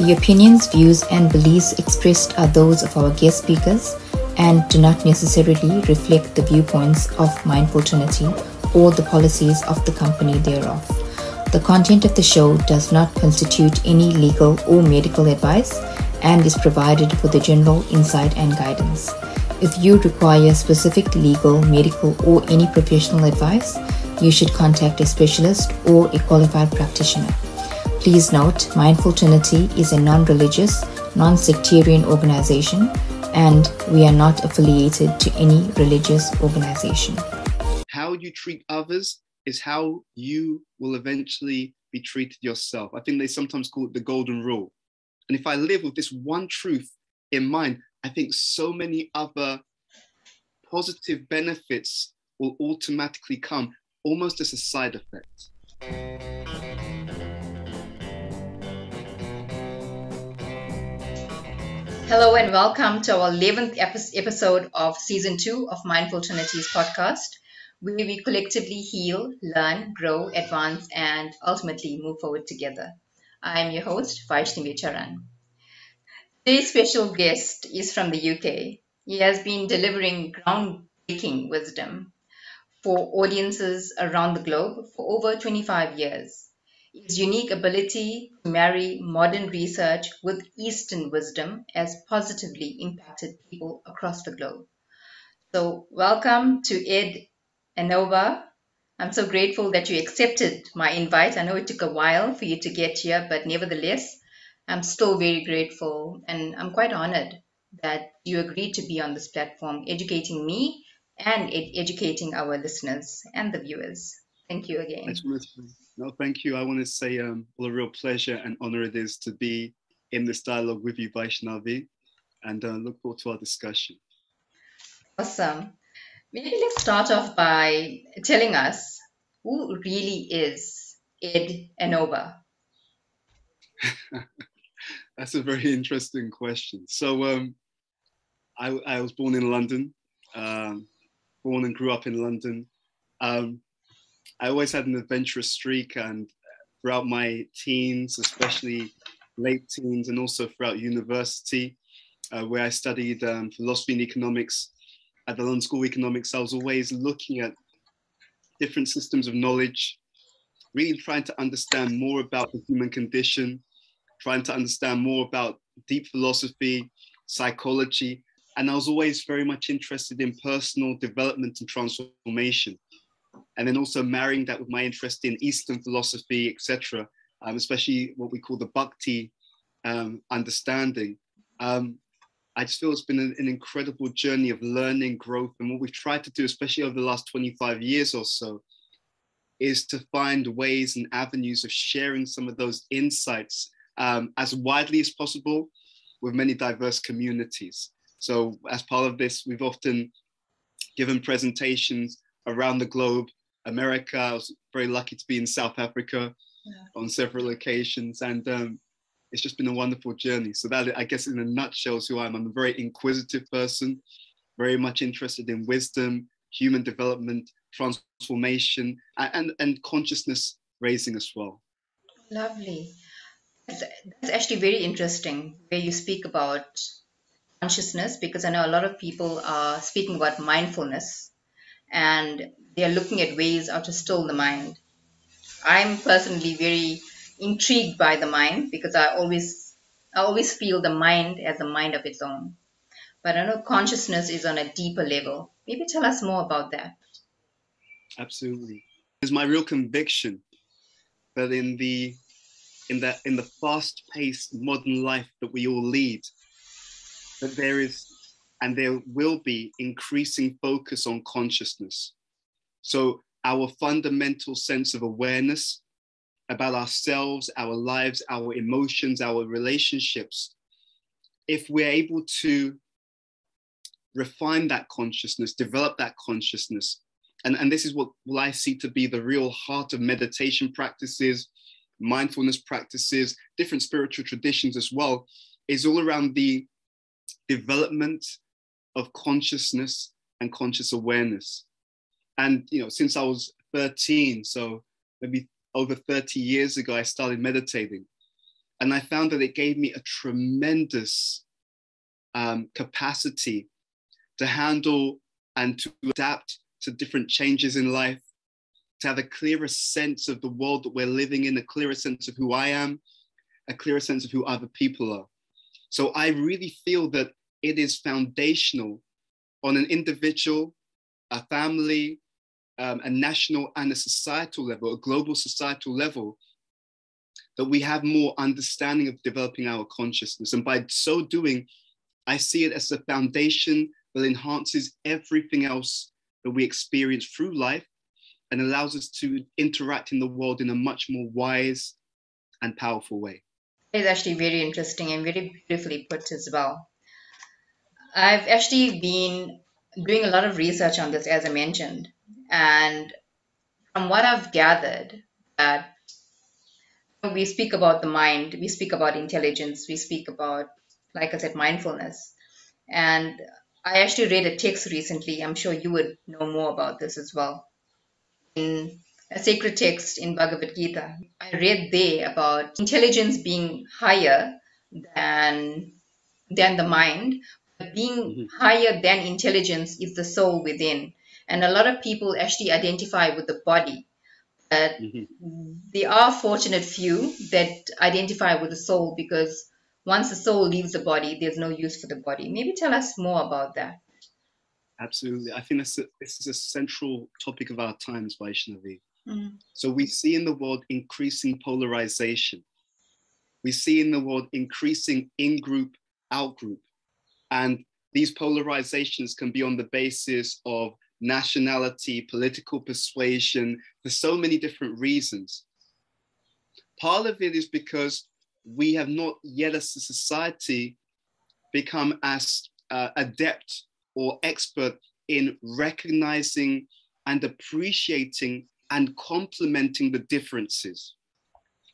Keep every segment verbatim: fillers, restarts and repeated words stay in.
The opinions, views, and beliefs expressed are those of our guest speakers and do not necessarily reflect the viewpoints of Mindful Trinity or the policies of the company thereof. The content of the show does not constitute any legal or medical advice and is provided for the general insight and guidance. If you require specific legal, medical, or any professional advice, you should contact a specialist or a qualified practitioner. Please note, Mindful Trinity is a non-religious, non-sectarian organization, and we are not affiliated to any religious organization. How you treat others is how you will eventually be treated yourself. I think they sometimes call it the golden rule. And if I live with this one truth in mind, I think so many other positive benefits will automatically come, almost as a side effect. Hello and welcome to our eleventh episode of season two of Mindful Trinity's podcast, where we collectively heal, learn, grow, advance, and ultimately move forward together. I am your host, Vaishnavi Charan. Today's special guest is from the U K. He has been delivering groundbreaking wisdom for audiences around the globe for over twenty-five years. His unique ability to marry modern research with Eastern wisdom has positively impacted people across the globe. So welcome to Ed Anobah. I'm so grateful that you accepted my invite. I know it took a while for you to get here, but nevertheless, I'm still very grateful, and I'm quite honored that you agreed to be on this platform, educating me and ed- educating our listeners and the viewers. Thank you again. No, thank you. I want to say um, what a real pleasure and honor it is to be in this dialogue with you, Vaishnavi, and uh, look forward to our discussion. Awesome. Maybe let's start off by telling us who really is Ed Anobah. That's a very interesting question. So um, I, I was born in London, um, born and grew up in London. Um, I always had an adventurous streak, and throughout my teens, especially late teens, and also throughout university, uh, where I studied um, philosophy and economics at the London School of Economics, I was always looking at different systems of knowledge, really trying to understand more about the human condition, trying to understand more about deep philosophy, psychology. And I was always very much interested in personal development and transformation. And then also marrying that with my interest in Eastern philosophy, et cetera, um, especially what we call the Bhakti um, understanding. Um, I just feel it's been an, an incredible journey of learning, growth. And what we've tried to do, especially over the last twenty-five years or so, is to find ways and avenues of sharing some of those insights Um, as widely as possible with many diverse communities. So as part of this, we've often given presentations around the globe. America, I was very lucky to be in South Africa yeah. on several occasions, and um, it's just been a wonderful journey. So that, I guess, in a nutshell is who I am. I'm a very inquisitive person, very much interested in wisdom, human development, transformation, and, and consciousness raising as well. Lovely. That's actually very interesting where you speak about consciousness, because I know a lot of people are speaking about mindfulness and they are looking at ways how to still the mind. I'm personally very intrigued by the mind because I always I always feel the mind as a mind of its own. But I know consciousness is on a deeper level. Maybe tell us more about that. Absolutely. It's my real conviction that in the In the, in the fast-paced modern life that we all lead, that there is and there will be increasing focus on consciousness. So our fundamental sense of awareness about ourselves, our lives, our emotions, our relationships, if we're able to refine that consciousness, develop that consciousness, and, and this is what, what I see to be the real heart of meditation practices, mindfulness practices, different spiritual traditions as well, is all around the development of consciousness and conscious awareness. And, you know, since I was thirteen, so maybe over thirty years ago, I started meditating. And I found that it gave me a tremendous um, capacity to handle and to adapt to different changes in life, to have a clearer sense of the world that we're living in, a clearer sense of who I am, a clearer sense of who other people are. So I really feel that it is foundational on an individual, a family, um, a national and a societal level, a global societal level, that we have more understanding of developing our consciousness. And by so doing, I see it as the foundation that enhances everything else that we experience through life and allows us to interact in the world in a much more wise and powerful way. It's actually very interesting and very beautifully put as well. I've actually been doing a lot of research on this, as I mentioned, and from what I've gathered, that we speak about the mind, we speak about intelligence, we speak about, like I said, mindfulness. And I actually read a text recently, I'm sure you would know more about this as well, in a sacred text in Bhagavad Gita. I read there about intelligence being higher than, than the mind. Being higher than intelligence is the soul within. And a lot of people actually identify with the body. But mm-hmm. there are fortunate few that identify with the soul, because once the soul leaves the body, there's no use for the body. Maybe tell us more about that. Absolutely. I think this, this is a central topic of our times, Vaishnavi. Mm-hmm. So we see in the world increasing polarization. We see in the world increasing in-group, out-group. And these polarizations can be on the basis of nationality, political persuasion, for so many different reasons. Part of it is because we have not yet as a society become as uh, adept or expert in recognizing and appreciating and complementing the differences.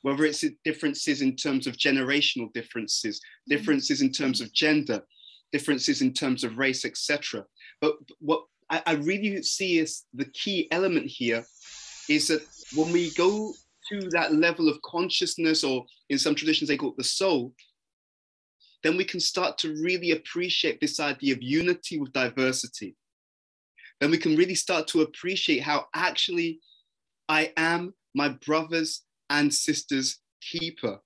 Whether it's differences in terms of generational differences, differences in terms of gender, differences in terms of race, et cetera. But what I, I really see is the key element here is that when we go to that level of consciousness, or in some traditions they call it the soul, then we can start to really appreciate this idea of unity with diversity. Then we can really start to appreciate how actually I am my brother's and sister's keeper.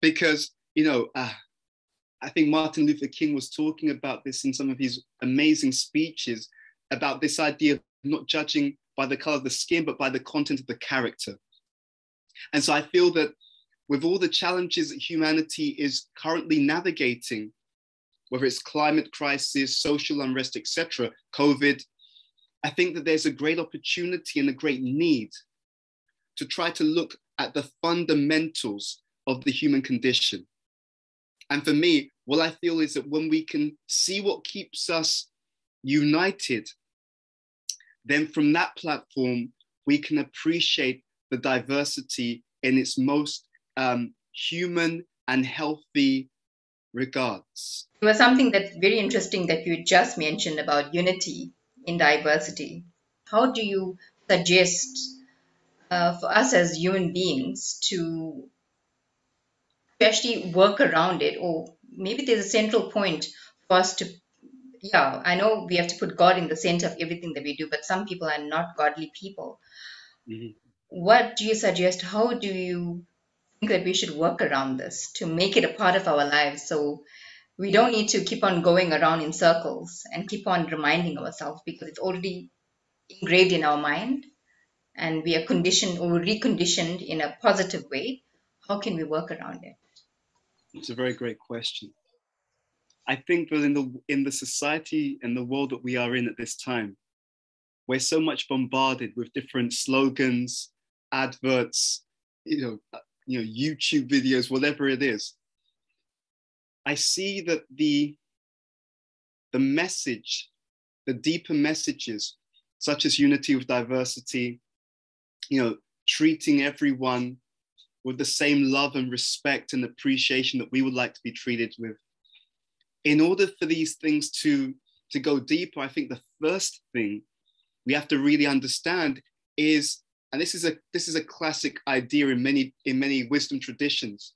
Because, you know, uh, I think Martin Luther King was talking about this in some of his amazing speeches, about this idea of not judging by the color of the skin, but by the content of the character. And so I feel that with all the challenges that humanity is currently navigating, whether it's climate crisis, social unrest, et cetera, COVID, I think that there's a great opportunity and a great need to try to look at the fundamentals of the human condition. And for me, what I feel is that when we can see what keeps us united, then from that platform, we can appreciate the diversity in its most um, human and healthy regards. It was something that's very interesting that you just mentioned about unity in diversity. How do you suggest uh, for us as human beings to actually work around it, or maybe there's a central point for us to, yeah, I know we have to put God in the center of everything that we do, but some people are not godly people. Mm-hmm. What do you suggest? How do you think that we should work around this to make it a part of our lives, so we don't need to keep on going around in circles and keep on reminding ourselves, because it's already engraved in our mind and we are conditioned or reconditioned in a positive way. How can we work around it? It's a very great question. I think that in the, in the society and the world that we are in at this time, we're so much bombarded with different slogans, adverts, you know, you know, YouTube videos, whatever it is. I see that the, the message, the deeper messages, such as unity with diversity, you know, treating everyone with the same love and respect and appreciation that we would like to be treated with. In order for these things to, to go deeper, I think the first thing we have to really understand is, and this is a, this is a classic idea in many, in many wisdom traditions,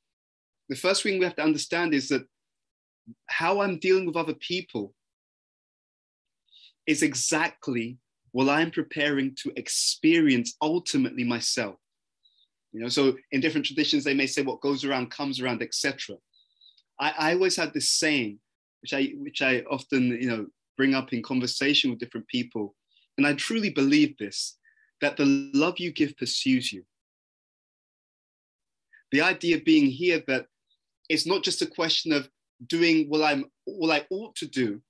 the first thing we have to understand is that how I'm dealing with other people is exactly what I'm preparing to experience ultimately myself. You know, so in different traditions, they may say what goes around comes around, et cetera. I, I always had this saying, which I which I often you know bring up in conversation with different people, and I truly believe this, that the love you give pursues you. The idea being here that it's not just a question of doing what I'm what I ought to do,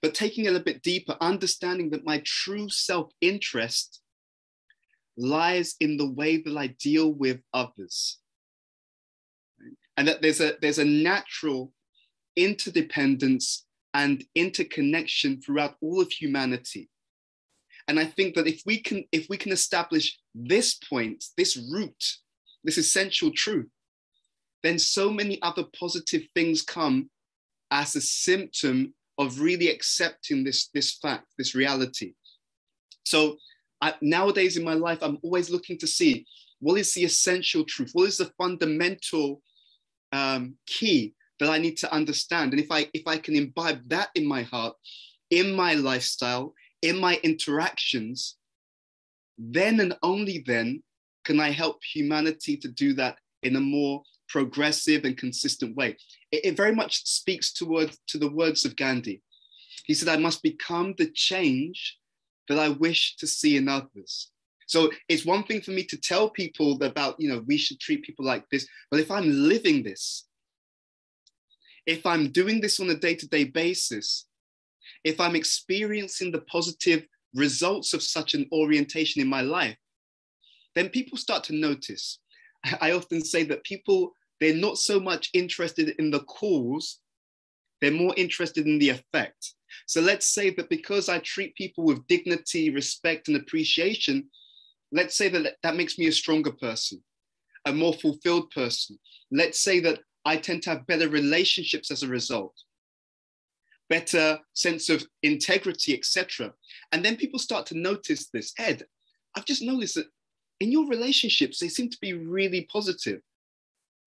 but taking it a little bit deeper, understanding that my true self-interest lies in the way that I deal with others. And that there's a, there's a natural interdependence and interconnection throughout all of humanity. And I think that if we can, if we can establish this point, this root, this essential truth, then so many other positive things come as a symptom of really accepting this, this fact, this reality. So I, nowadays in my life, I'm always looking to see what is the essential truth? What is the fundamental um, key that I need to understand? And if I, if I can imbibe that in my heart, in my lifestyle, in my interactions, then and only then can I help humanity to do that in a more progressive and consistent way. It, it very much speaks towards to the words of Gandhi. He said, I must become the change that I wish to see in others. So it's one thing for me to tell people about, you know, we should treat people like this, but if I'm living this, if I'm doing this on a day-to-day basis, if I'm experiencing the positive results of such an orientation in my life, then people start to notice. I often say that people, they're not so much interested in the cause, they're more interested in the effect. So let's say that because I treat people with dignity, respect, and appreciation, let's say that that makes me a stronger person, a more fulfilled person. Let's say that I tend to have better relationships as a result, better sense of integrity, et cetera. And then people start to notice this. Ed, I've just noticed that in your relationships, they seem to be really positive.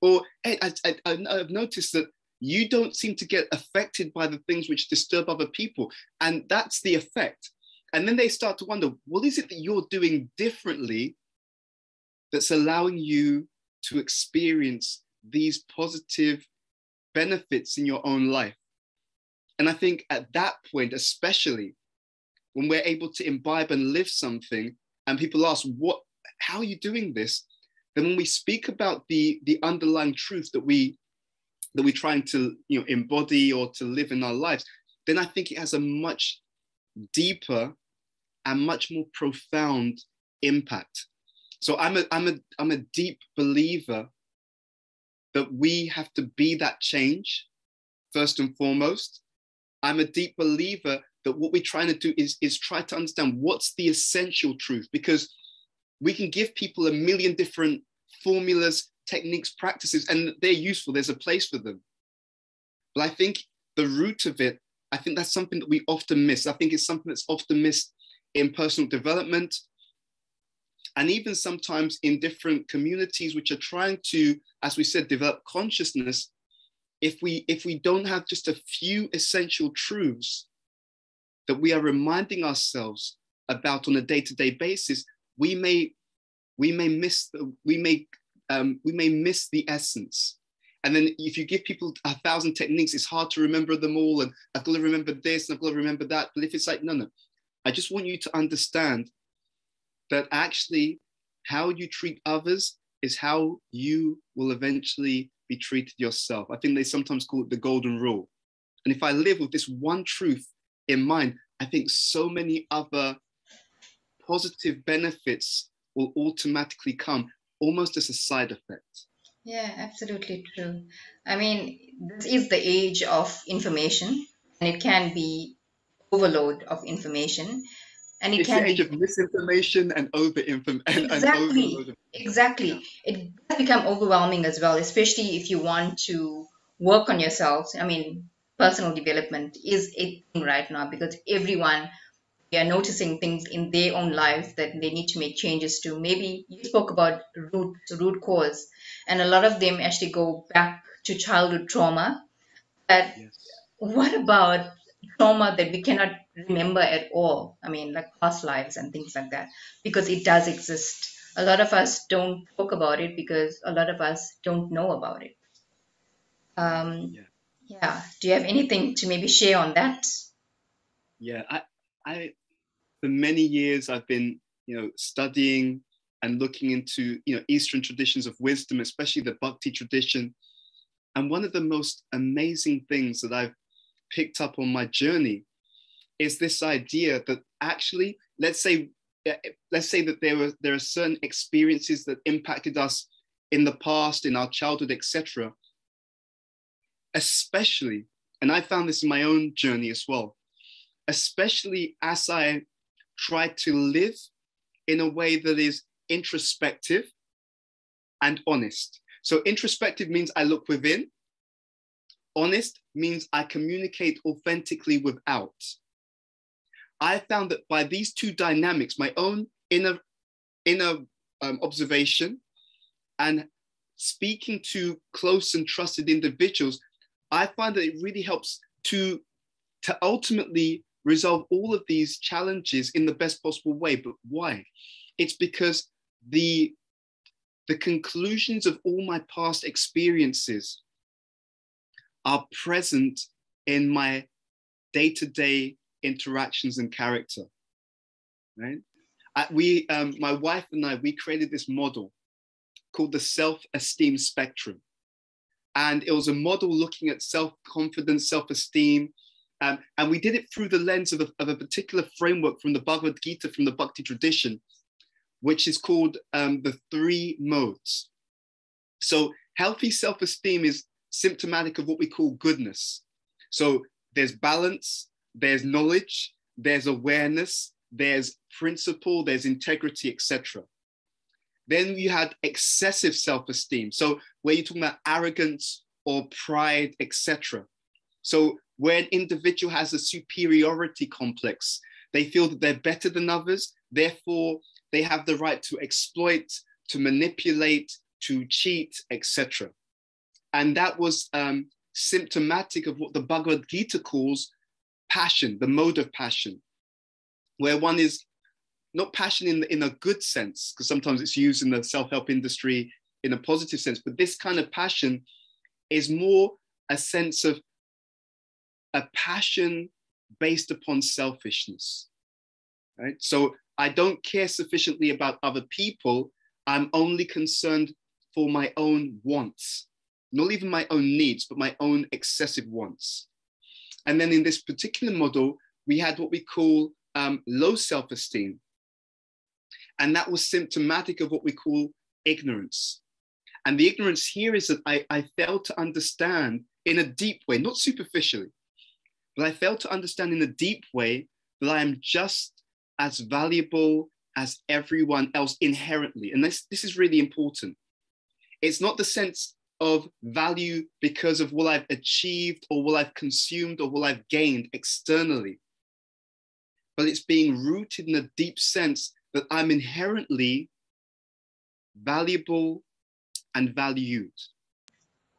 Or Ed, I, I, I've noticed that you don't seem to get affected by the things which disturb other people. And that's the effect. And then they start to wonder, what is it that you're doing differently that's allowing you to experience these positive benefits in your own life? And I think at that point, especially when we're able to imbibe and live something, and people ask, what, how are you doing this? Then when we speak about the, the underlying truth that we that we're trying to you know, embody or to live in our lives, then I think it has a much deeper and much more profound impact. So I'm a, I'm a, I'm a deep believer that we have to be that change, first and foremost. I'm a deep believer that what we're trying to do is, is try to understand what's the essential truth, because we can give people a million different formulas, techniques, practices, and they're useful. There's a place for them. But I think the root of it, I think that's something that we often miss. I think it's something that's often missed in personal development, and even sometimes in different communities which are trying to, as we said, develop consciousness. If we, if we don't have just a few essential truths that we are reminding ourselves about on a day-to-day basis, we may, we may miss the, we may, um, we may miss the essence. And then if you give people a thousand techniques, it's hard to remember them all. And I've got to remember this, and I've got to remember that. But if it's like, no, no, I just want you to understand that actually how you treat others is how you will eventually be treated yourself. I think they sometimes call it the golden rule. And if I live with this one truth in mind, I think so many other positive benefits will automatically come, almost as a side effect. Yeah, absolutely true. I mean, this is the age of information, and it can be overload of information, and it it's can the age be... of misinformation and over information. Exactly, and over exactly. Yeah. It does become overwhelming as well, especially if you want to work on yourself. I mean, personal development is a thing right now, because everyone, they are noticing things in their own lives that they need to make changes to. Maybe you spoke about root, root cause, and a lot of them actually go back to childhood trauma. But yes. What about trauma that we cannot remember at all? I mean, like past lives and things like that, because it does exist. A lot of us don't talk about it because a lot of us don't know about it. Um, yeah. yeah. Do you have anything to maybe share on that? Yeah, I, I, for many years I've been, you know, studying and looking into, you know, Eastern traditions of wisdom, especially the Bhakti tradition. And one of the most amazing things that I've picked up on my journey is this idea that actually, let's say, let's say that there were there are certain experiences that impacted us in the past, in our childhood, et cetera. Especially, and I found this in my own journey as well, especially as I tried to live in a way that is introspective and honest. So introspective means I look within. Honest means I communicate authentically without. I found that by these two dynamics, my own inner, inner um, observation and speaking to close and trusted individuals, I find that it really helps to, to ultimately resolve all of these challenges in the best possible way. But why? It's because the, the conclusions of all my past experiences are present in my day-to-day interactions and character, right? I, we, um, my wife and I, we created this model called the self-esteem spectrum. And it was a model looking at self-confidence, self-esteem. Um, and we did it through the lens of a, of a particular framework from the Bhagavad Gita, from the Bhakti tradition, which is called um, the three modes. So healthy self-esteem is symptomatic of what we call goodness. So there's balance, there's knowledge, there's awareness, there's principle, there's integrity, et cetera. Then you had excessive self-esteem. So where you're talking about arrogance or pride, et cetera. So where an individual has a superiority complex, they feel that they're better than others, therefore they have the right to exploit, to manipulate, to cheat, et cetera. And that was um, symptomatic of what the Bhagavad Gita calls passion, the mode of passion, where one is not passion in, the, in a good sense, because sometimes it's used in the self-help industry in a positive sense, but this kind of passion is more a sense of a passion based upon selfishness, right? So I don't care sufficiently about other people. I'm only concerned for my own wants, not even my own needs, but my own excessive wants. And then in this particular model, we had what we call um, low self-esteem. And that was symptomatic of what we call ignorance. And the ignorance here is that I, I failed to understand in a deep way, not superficially, but I failed to understand in a deep way that I am just as valuable as everyone else inherently. And this, this is really important. It's not the sense of value because of what I've achieved or what I've consumed or what I've gained externally, but it's being rooted in a deep sense that I'm inherently valuable and valued.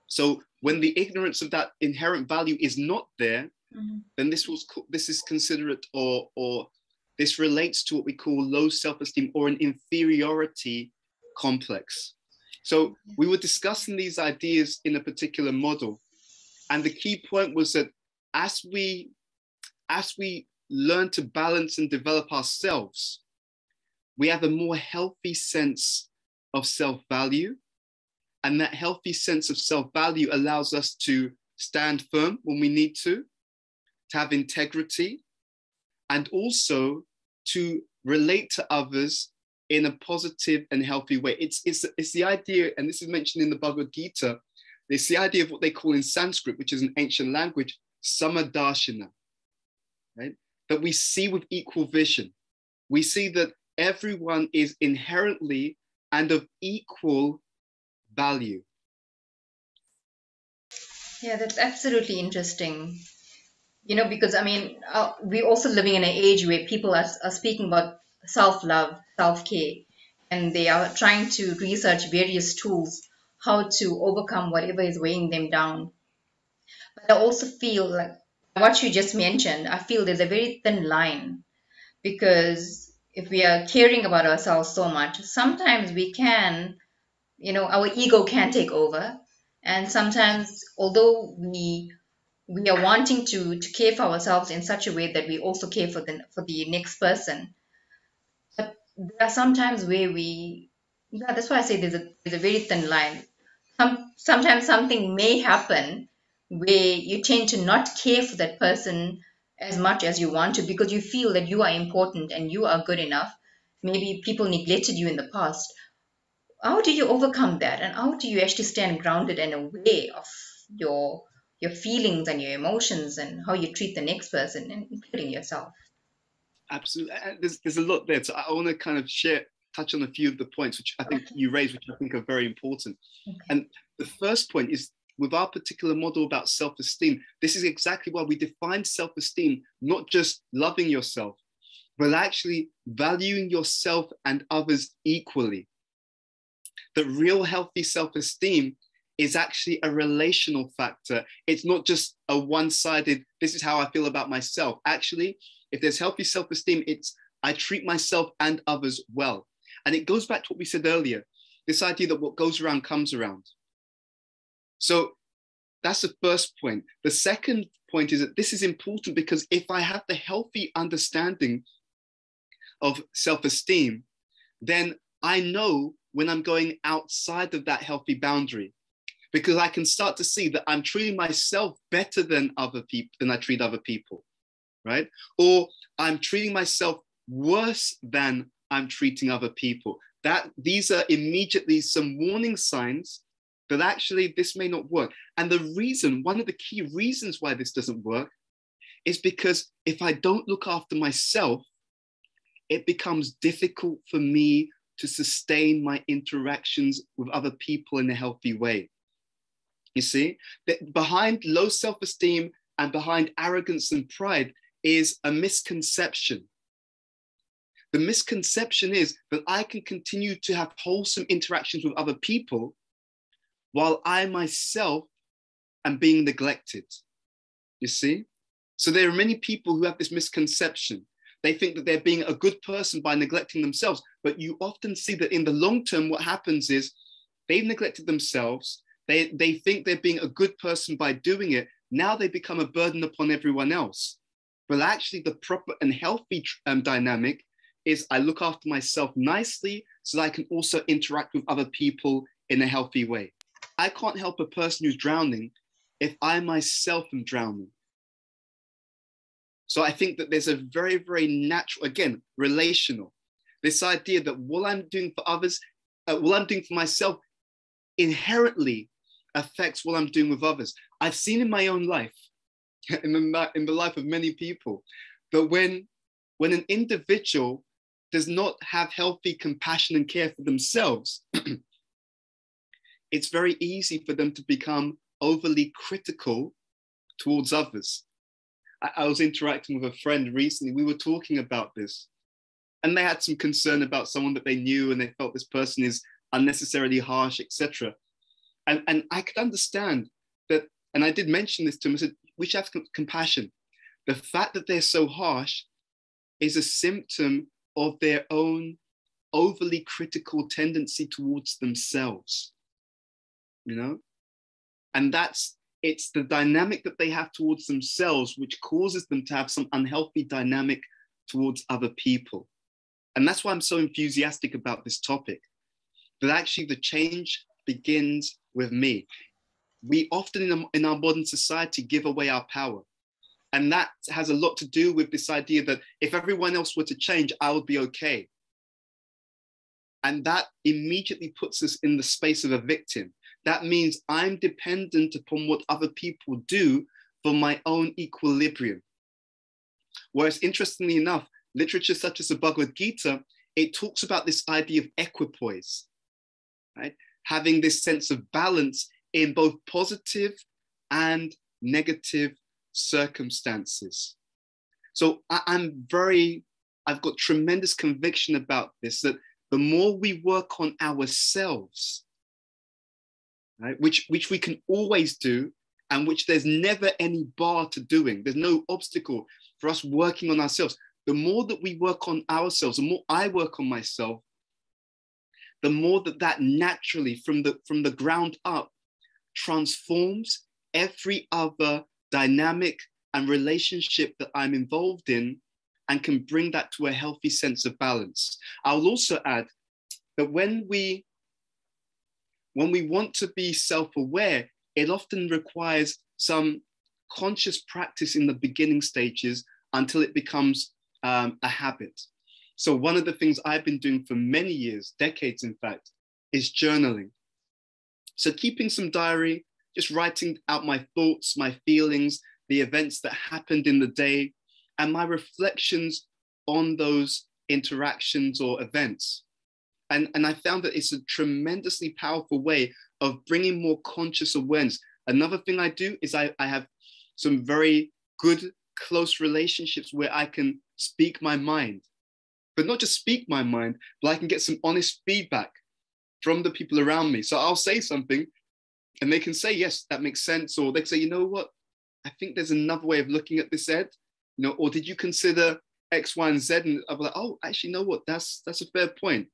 So when the ignorance of that inherent value is not there, mm-hmm. then this was this is considered or or this relates to what we call low self-esteem or an inferiority complex. So we were discussing these ideas in a particular model. And the key point was that as we, as we learn to balance and develop ourselves, we have a more healthy sense of self-value. And that healthy sense of self-value allows us to stand firm when we need to, to have integrity, and also to relate to others in a positive and healthy way. It's, it's, it's the idea, and this is mentioned in the Bhagavad Gita, it's the idea of what they call in Sanskrit, which is an ancient language, samadarshana, right? That we see with equal vision. We see that everyone is inherently and of equal value. Yeah, that's absolutely interesting. You know, because I mean, uh, we're also living in an age where people are, are speaking about self-love, self-care, and they are trying to research various tools how to overcome whatever is weighing them down. But I also feel like what you just mentioned, I feel there's a very thin line, because if we are caring about ourselves so much, sometimes we can, you know, our ego can take over. And sometimes, although we we are wanting to, to care for ourselves in such a way that we also care for the, for the next person, but there are sometimes where we, yeah, that's why I say there's a, there's a very thin line. Some, sometimes something may happen where you tend to not care for that person as much as you want to, because you feel that you are important and you are good enough. Maybe people neglected you in the past. How do you overcome that? And how do you actually stand grounded and aware of your your feelings and your emotions and how you treat the next person, and including yourself? Absolutely. There's, there's a lot there. So I want to kind of share, touch on a few of the points which I think you raised, which I think are very important. Okay. And the first point is, with our particular model about self-esteem, this is exactly why we define self-esteem, not just loving yourself, but actually valuing yourself and others equally. The real healthy self-esteem is actually a relational factor. It's not just a one-sided, this is how I feel about myself. Actually, if there's healthy self-esteem, it's I treat myself and others well. And it goes back to what we said earlier, this idea that what goes around comes around. So that's the first point. The second point is that this is important, because if I have the healthy understanding of self-esteem, then I know when I'm going outside of that healthy boundary, because I can start to see that I'm treating myself better than other people, than I treat other people, right? Or I'm treating myself worse than I'm treating other people. That, these are immediately some warning signs that actually this may not work. And the reason, one of the key reasons why this doesn't work is because if I don't look after myself, it becomes difficult for me to sustain my interactions with other people in a healthy way. You see, that behind low self-esteem and behind arrogance and pride is a misconception. The misconception is that I can continue to have wholesome interactions with other people while I myself am being neglected, you see? So there are many people who have this misconception. They think that they're being a good person by neglecting themselves, but you often see that in the long term, what happens is they've neglected themselves, they, they think they're being a good person by doing it, now they become a burden upon everyone else. But actually the proper and healthy um, dynamic is I look after myself nicely so that I can also interact with other people in a healthy way. I can't help a person who's drowning if I myself am drowning. So I think that there's a very, very natural, again, relational, this idea that what I'm doing for others, uh, what I'm doing for myself inherently affects what I'm doing with others. I've seen in my own life, in the, in the life of many people, that when, when an individual does not have healthy compassion and care for themselves, it's very easy for them to become overly critical towards others. I, I was interacting with a friend recently. We were talking about this, and they had some concern about someone that they knew, and they felt this person is unnecessarily harsh, et cetera. And, and I could understand that, and I did mention this to him. I said, we should have compassion. The fact that they're so harsh is a symptom of their own overly critical tendency towards themselves. You know, and that's, it's the dynamic that they have towards themselves which causes them to have some unhealthy dynamic towards other people. And that's why I'm so enthusiastic about this topic, that actually the change begins with me. We often in, in our modern society give away our power. And that has a lot to do with this idea that if everyone else were to change, I would be okay. And that immediately puts us in the space of a victim. That means I'm dependent upon what other people do for my own equilibrium. Whereas, interestingly enough, literature such as the Bhagavad Gita, it talks about this idea of equipoise, right? Having this sense of balance in both positive and negative circumstances. So I, I'm very, I've got tremendous conviction about this, that the more we work on ourselves, right? Which, which we can always do, and which there's never any bar to doing. There's no obstacle for us working on ourselves. The more that we work on ourselves, the more I work on myself, the more that that naturally from the, from the ground up transforms every other dynamic and relationship that I'm involved in, and can bring that to a healthy sense of balance. I'll also add that when we, when we want to be self-aware, it often requires some conscious practice in the beginning stages until it becomes um, a habit. So one of the things I've been doing for many years, decades in fact, is journaling. So keeping some diary, just writing out my thoughts, my feelings, the events that happened in the day, and my reflections on those interactions or events. And, and I found that it's a tremendously powerful way of bringing more conscious awareness. Another thing I do is I, I have some very good, close relationships where I can speak my mind, but not just speak my mind, but I can get some honest feedback from the people around me. So I'll say something and they can say, yes, that makes sense. Or they can say, you know what? I think there's another way of looking at this, Ed. You know, or did you consider X, Y, and Z? And I'm like, oh, actually, you know what? That's that's a fair point.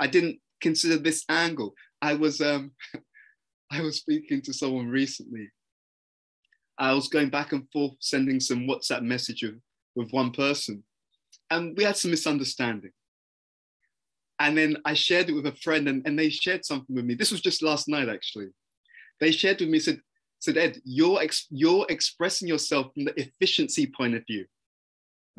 I didn't consider this angle. I was um, I was speaking to someone recently. I was going back and forth, sending some WhatsApp message with, with one person, and we had some misunderstanding. And then I shared it with a friend, and, and they shared something with me. This was just last night, actually. They shared with me, said, said Ed, you're, ex you're expressing yourself from the efficiency point of view,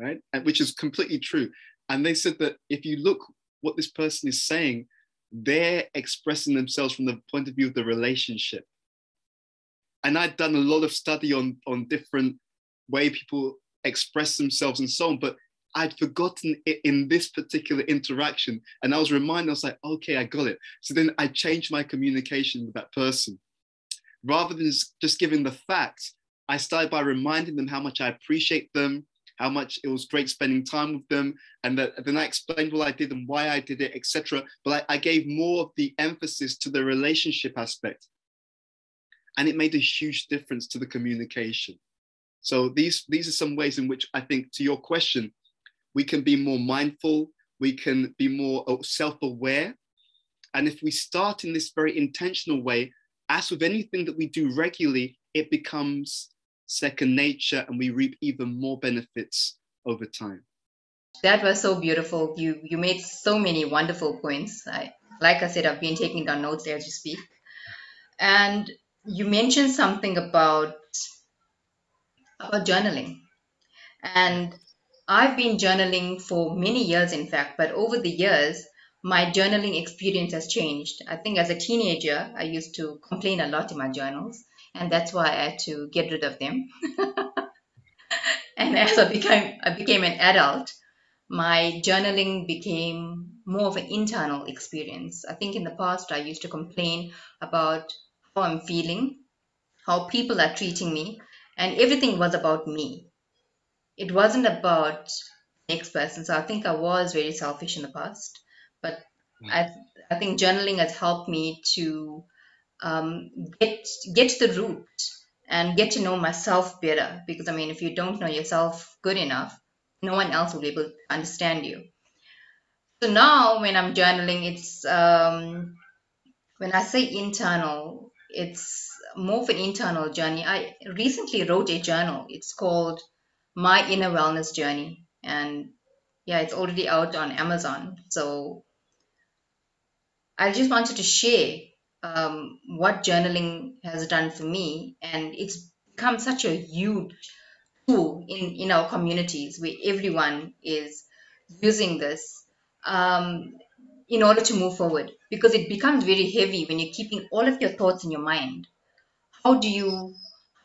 right? And, which is completely true. And they said that if you look what this person is saying, they're expressing themselves from the point of view of the relationship. And I'd done a lot of study on, on different way people express themselves and so on, but I'd forgotten it in this particular interaction. And I was reminded, I was like, okay, I got it. So then I changed my communication with that person. Rather than just giving the facts, I started by reminding them how much I appreciate them, how much it was great spending time with them, and that, then I explained what I did and why I did it, et cetera. But I, I gave more of the emphasis to the relationship aspect, and it made a huge difference to the communication. So these, these are some ways in which I think, to your question, we can be more mindful, we can be more self-aware, and if we start in this very intentional way, as with anything that we do regularly, it becomes second nature and we reap even more benefits over time. That was so beautiful. You, you made so many wonderful points. I, like I said, I've been taking down notes as you speak. And you mentioned something about, about journaling. And I've been journaling for many years, in fact, but over the years, my journaling experience has changed. I think as a teenager, I used to complain a lot in my journals, and that's why I had to get rid of them. And as I became, I became an adult, my journaling became more of an internal experience. I think in the past, I used to complain about how I'm feeling, how people are treating me, and everything was about me. It wasn't about the next person. So I think I was very selfish in the past. But I, th I think journaling has helped me to um, get, get to the root and get to know myself better. Because, I mean, if you don't know yourself good enough, no one else will be able to understand you. So now when I'm journaling, it's, um, when I say internal, it's more of an internal journey. I recently wrote a journal. It's called My Inner Wellness Journey. And yeah, it's already out on Amazon. So I just wanted to share um, what journaling has done for me, and it's become such a huge tool in, in our communities where everyone is using this um, in order to move forward, because it becomes very heavy when you're keeping all of your thoughts in your mind. How do you,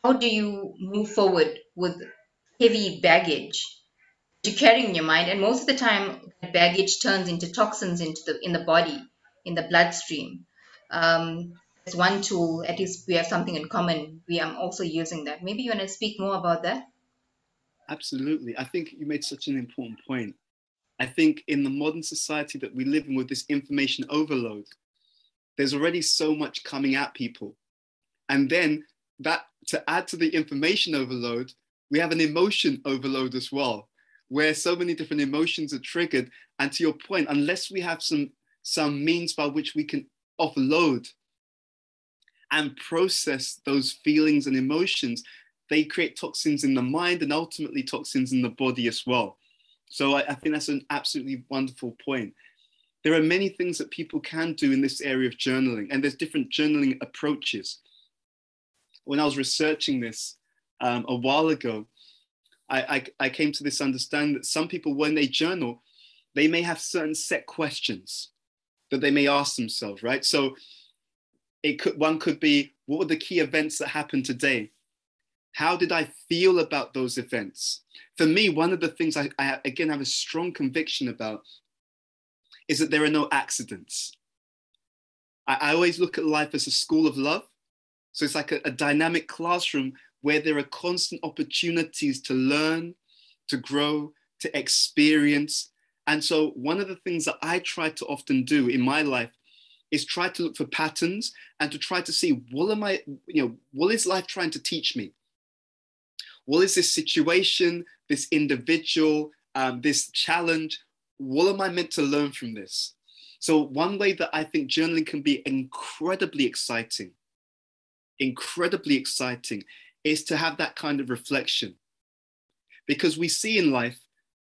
how do you move forward with heavy baggage you're carrying in your mind? And most of the time, baggage turns into toxins into the, in the body, in the bloodstream. Um, there's one tool, at least we have something in common. We are also using that. Maybe you want to speak more about that? Absolutely. I think you made such an important point. I think in the modern society that we live in with this information overload, there's already so much coming at people. And then that, to add to the information overload, we have an emotion overload as well, where so many different emotions are triggered. And to your point, unless we have some, some means by which we can offload and process those feelings and emotions, they create toxins in the mind and ultimately toxins in the body as well. So I, I think that's an absolutely wonderful point. There are many things that people can do in this area of journaling, and there's different journaling approaches. When I was researching this um, a while ago, I, I, I came to this understanding that some people, when they journal, they may have certain set questions that they may ask themselves, right? So it could, one could be, what were the key events that happened today? How did I feel about those events? For me, one of the things I, I again, have a strong conviction about is that there are no accidents. I, I always look at life as a school of love. So it's like a, a dynamic classroom where there are constant opportunities to learn, to grow, to experience. And so one of the things that I try to often do in my life is try to look for patterns and to try to see, what am I, you know, what is life trying to teach me? What is this situation, this individual, um, this challenge? What am I meant to learn from this? So one way that I think journaling can be incredibly exciting, incredibly exciting, is to have that kind of reflection. Because we see in life,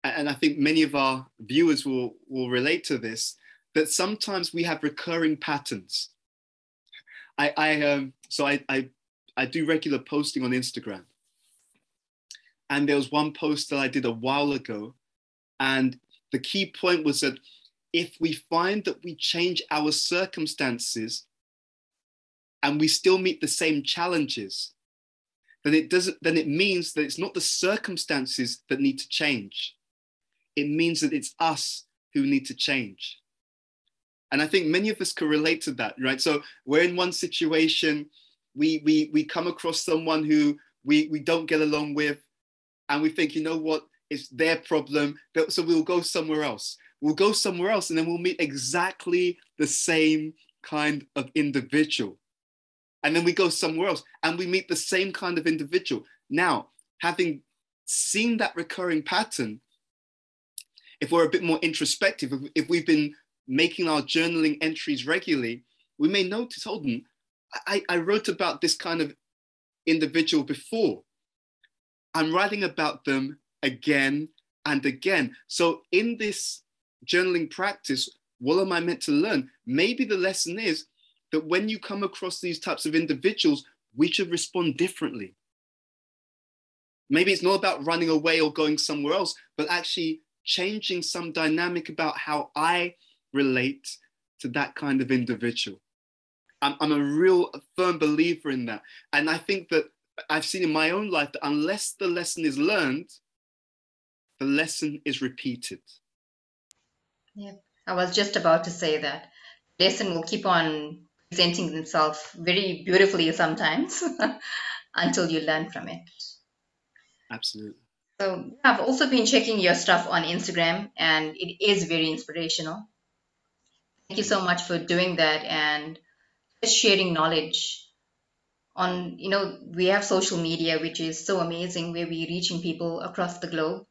and I think many of our viewers will, will relate to this, that sometimes we have recurring patterns. I, I um, So I, I, I do regular posting on Instagram. And there was one post that I did a while ago. And the key point was that if we find that we change our circumstances and we still meet the same challenges, then it doesn't, then it means that it's not the circumstances that need to change. It means that it's us who need to change. And I think many of us can relate to that, right? So we're in one situation, we, we, we come across someone who we, we don't get along with, and we think, you know what, it's their problem, so we'll go somewhere else. We'll go somewhere else, and then we'll meet exactly the same kind of individual. And then we go somewhere else, and we meet the same kind of individual. Now, having seen that recurring pattern, if we're a bit more introspective, if we've been making our journaling entries regularly, we may notice, hold on, I, I wrote about this kind of individual before. I'm writing about them again and again. So in this journaling practice, what am I meant to learn? Maybe the lesson is that when you come across these types of individuals, we should respond differently. Maybe it's not about running away or going somewhere else, but actually changing some dynamic about how I relate to that kind of individual. I'm, I'm a real firm believer in that. And I think that I've seen in my own life that unless the lesson is learned, the lesson is repeated. Yeah, I was just about to say that. Lesson will keep on presenting themselves very beautifully sometimes until you learn from it. Absolutely. So I've also been checking your stuff on Instagram, and it is very inspirational. Thank you so much for doing that and just sharing knowledge. On, you know, we have social media, which is so amazing, where we're reaching people across the globe.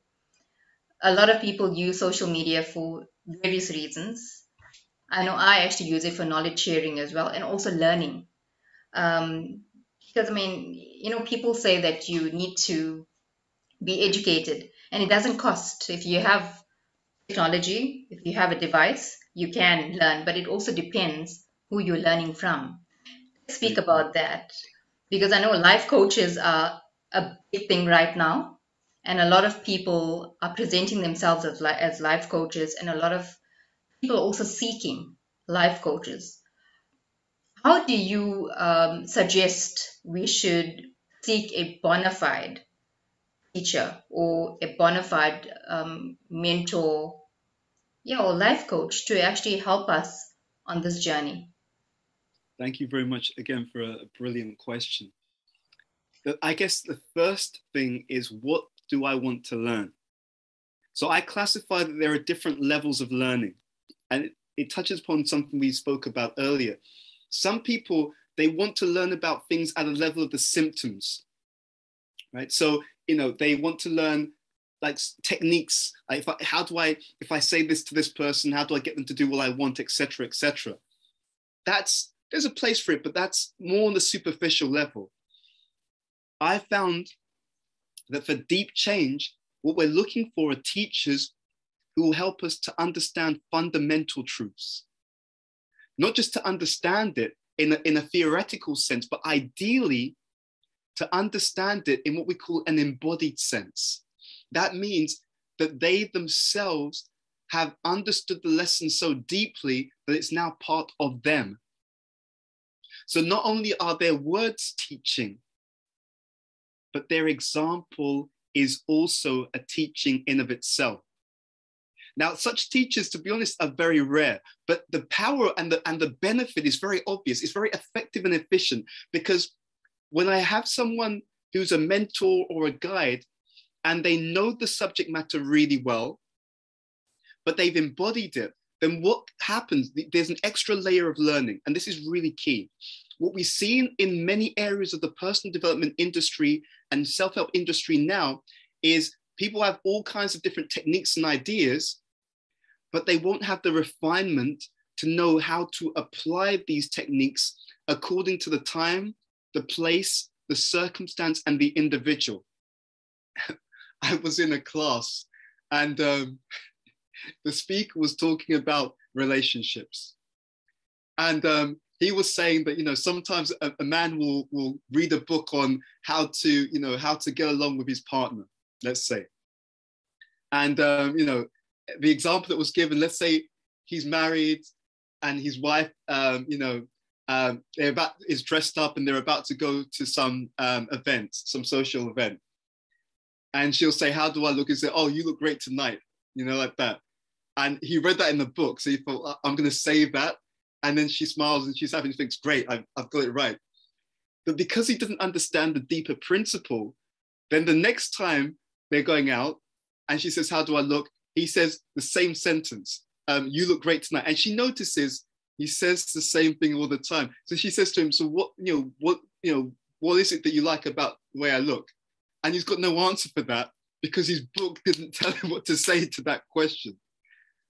A lot of people use social media for various reasons. I know I actually use it for knowledge sharing as well, and also learning. Um, because, I mean, you know, people say that you need to be educated, and it doesn't cost. If you have technology, if you have a device, you can learn, but it also depends who you're learning from. Let's speak about that. Because I know life coaches are a big thing right now, and a lot of people are presenting themselves as, li as life coaches, and a lot of people are also seeking life coaches. How do you um, suggest we should seek a bona fide teacher or a bona fide um, mentor, yeah, or life coach to actually help us on this journey? Thank you very much again for a brilliant question. I guess the first thing is, what do I want to learn? So I classify that there are different levels of learning, and it, it touches upon something we spoke about earlier. Some people they want to learn about things at a level of the symptoms, right? So, you know, they want to learn like techniques, like if I, how do I, if I say this to this person, how do I get them to do what I want, et cetera, et cetera. That's, there's a place for it, but that's more on the superficial level. I found that for deep change, what we're looking for are teachers who will help us to understand fundamental truths. Not just to understand it in a, in a theoretical sense, but ideally to understand it in what we call an embodied sense. That means that they themselves have understood the lesson so deeply that it's now part of them. So not only are their words teaching, but their example is also a teaching in of itself. Now, such teachers, to be honest, are very rare, but the power and the, and the benefit is very obvious. It's very effective and efficient, because when I have someone who's a mentor or a guide and they know the subject matter really well, but they've embodied it, then what happens? There's an extra layer of learning, and this is really key. What we see in many areas of the personal development industry and self-help industry now is people have all kinds of different techniques and ideas, but they won't have the refinement to know how to apply these techniques according to the time, the place, the circumstance, and the individual. I was in a class, and um, the speaker was talking about relationships. And um, he was saying that, you know, sometimes a, a man will, will read a book on how to, you know, how to get along with his partner, let's say. And, um, you know, the example that was given, let's say he's married and his wife, um, you know, um, they're about, is dressed up and they're about to go to some um, event, some social event. And she'll say, how do I look? And say, oh, you look great tonight, you know, like that. And he read that in the book. So he thought, I'm going to save that. And then she smiles and she's happy and thinks, great, I've, I've got it right. But because he didn't understand the deeper principle, then the next time they're going out and she says, how do I look? He says the same sentence, um, you look great tonight. And she notices he says the same thing all the time. So she says to him, so what, you know, what, you know, what is it that you like about the way I look? And he's got no answer for that because his book didn't tell him what to say to that question.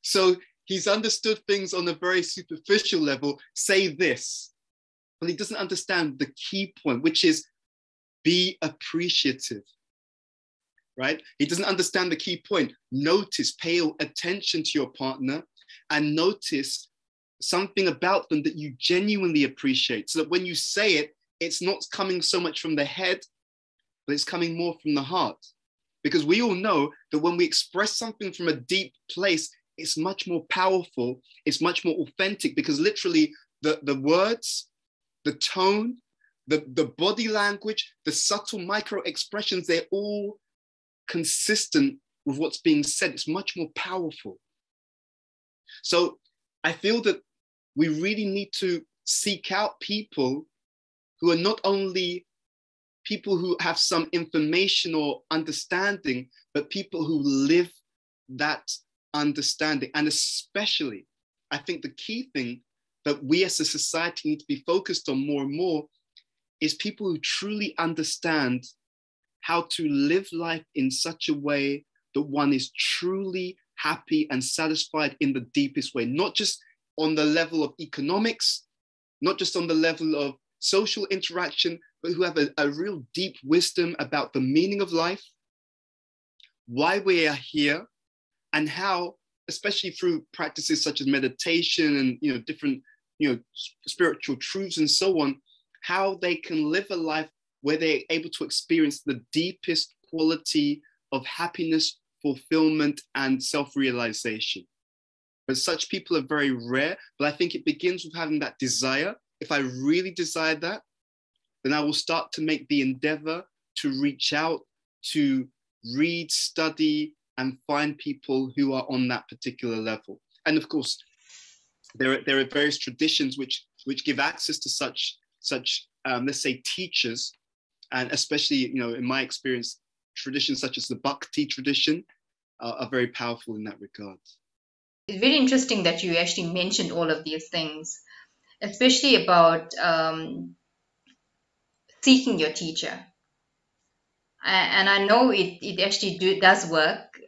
So he's understood things on a very superficial level, say this, but he doesn't understand the key point, which is be appreciative, right? He doesn't understand the key point. Notice, pay attention to your partner and notice something about them that you genuinely appreciate, so that when you say it, it's not coming so much from the head, but it's coming more from the heart. Because we all know that when we express something from a deep place, it's much more powerful, it's much more authentic, because literally the, the words, the tone, the, the body language, the subtle micro expressions, they're all consistent with what's being said. It's much more powerful. So I feel that we really need to seek out people who are not only people who have some information or understanding, but people who live that understanding. And especially, I think the key thing that we as a society need to be focused on more and more is people who truly understand how to live life in such a way that one is truly happy and satisfied in the deepest way, not just on the level of economics, not just on the level of social interaction, but who have a, a real deep wisdom about the meaning of life, why we are here, and how, especially through practices such as meditation and, you know, different, you know, spiritual truths and so on, how they can live a life where they're able to experience the deepest quality of happiness, fulfillment, and self-realization. But such people are very rare, but I think it begins with having that desire. If I really desire that, then I will start to make the endeavor to reach out, to read, study, and find people who are on that particular level. And of course, there are, there are various traditions which, which give access to such, such um, let's say, teachers, and especially, you know, in my experience, traditions such as the Bhakti tradition uh, are very powerful in that regard. It's very interesting that you actually mentioned all of these things. especially about um, seeking your teacher. And I know it, it actually do, does work,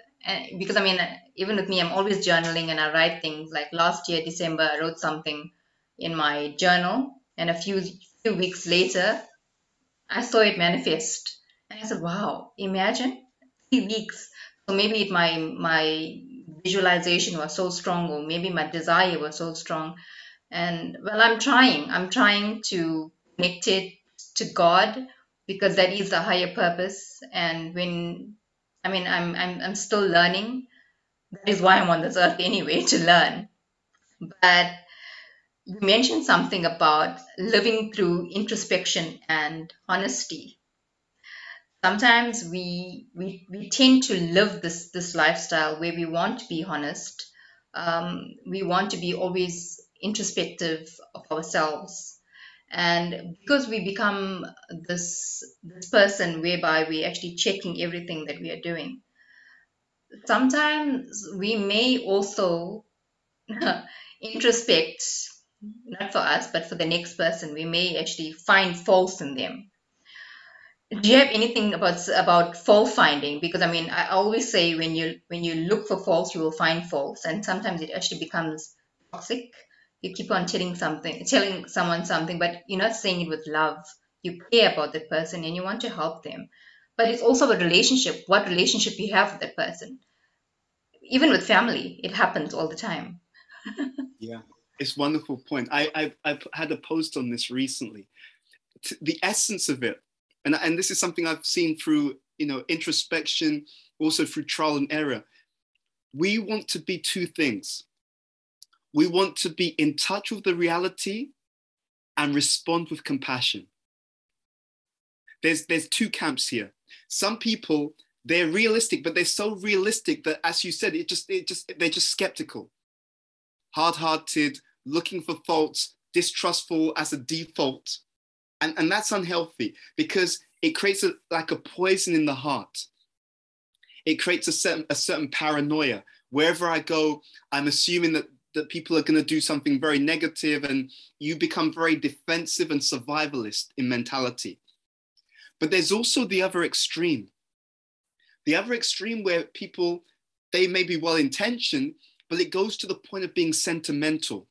because I mean, even with me, I'm always journaling and I write things. Like last year, December, I wrote something in my journal, and a few, few weeks later, I saw it manifest. And I said, wow, imagine three weeks. So maybe it, my, my visualization was so strong, or maybe my desire was so strong. And well, I'm trying, I'm trying to connect it to God, because that is the higher purpose. And when, I mean, I'm, I'm, I'm still learning. That is why I'm on this earth anyway, to learn. But you mentioned something about living through introspection and honesty. Sometimes we, we, we tend to live this, this lifestyle where we want to be honest. Um, we want to be always introspective of ourselves. And because we become this, this person whereby we're actually checking everything that we are doing, sometimes we may also introspect, not for us, but for the next person. We may actually find faults in them. Do you have anything about, about fault finding? Because I mean, I always say when you, when you look for faults, you will find faults. And sometimes it actually becomes toxic. You keep on telling something, telling someone something, but you're not saying it with love. You care about that person and you want to help them. But it's also a relationship, what relationship you have with that person. Even with family, it happens all the time. Yeah, it's a wonderful point. I, I've, I've had a post on this recently. The essence of it, and, and this is something I've seen through, you know, introspection, also through trial and error. We want to be two things. We want to be in touch with the reality and respond with compassion. There's, there's two camps here. Some people, they're realistic, but they're so realistic that, as you said, it just, it just, they're just skeptical, hard-hearted, looking for faults, distrustful as a default. And, and that's unhealthy, because it creates a, like a poison in the heart. It creates a certain, a certain paranoia. Wherever I go, I'm assuming that that people are going to do something very negative, and you become very defensive and survivalist in mentality. But there's also the other extreme. The other extreme where people, they may be well-intentioned, but it goes to the point of being sentimental.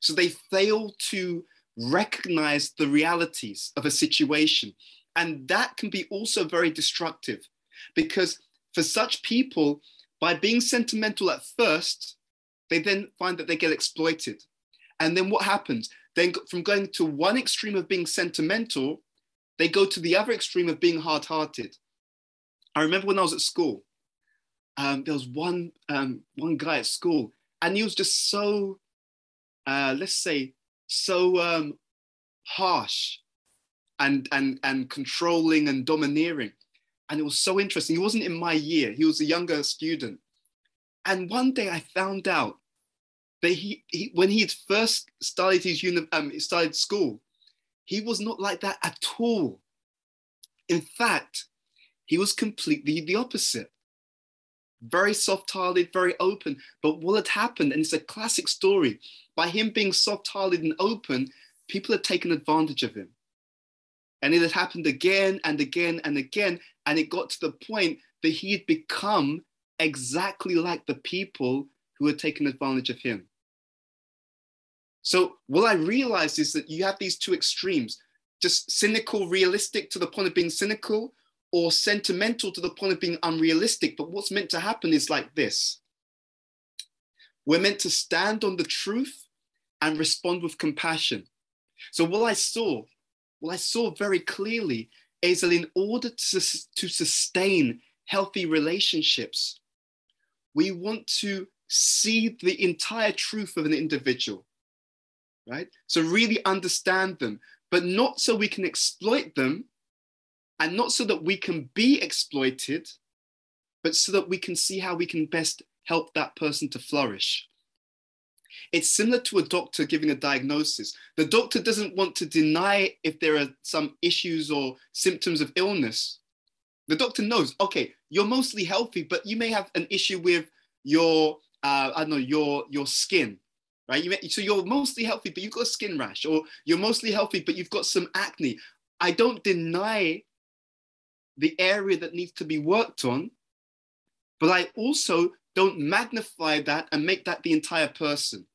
So they fail to recognize the realities of a situation. And that can be also very destructive, because for such people, by being sentimental at first, they then find that they get exploited. And then what happens? Then from going to one extreme of being sentimental, they go to the other extreme of being hard-hearted. I remember when I was at school, um, there was one, um, one guy at school, and he was just so, uh, let's say, so um, harsh and, and, and controlling and domineering. And it was so interesting. He wasn't in my year. He was a younger student. And one day I found out that he, he when he had first started his uni, um, started school, he was not like that at all. In fact, he was completely the opposite. Very soft-hearted, very open. But what had happened, and it's a classic story, by him being soft-hearted and open, people had taken advantage of him. And it had happened again and again and again. And it got to the point that he had become exactly like the people who had taken advantage of him. So what I realized is that you have these two extremes, just cynical, realistic to the point of being cynical, or sentimental to the point of being unrealistic. But what's meant to happen is like this. We're meant to stand on the truth and respond with compassion. So what I saw, what I saw very clearly is that in order to, to sustain healthy relationships, we want to see the entire truth of an individual, right? So really understand them, but not so we can exploit them, and not so that we can be exploited, but so that we can see how we can best help that person to flourish. It's similar to a doctor giving a diagnosis. The doctor doesn't want to deny if there are some issues or symptoms of illness. The doctor knows, okay, you're mostly healthy, but you may have an issue with your, uh, I don't know, your, your skin right? You, so you're mostly healthy, but you've got a skin rash, or you're mostly healthy, but you've got some acne. I don't deny the area that needs to be worked on, but I also don't magnify that and make that the entire person,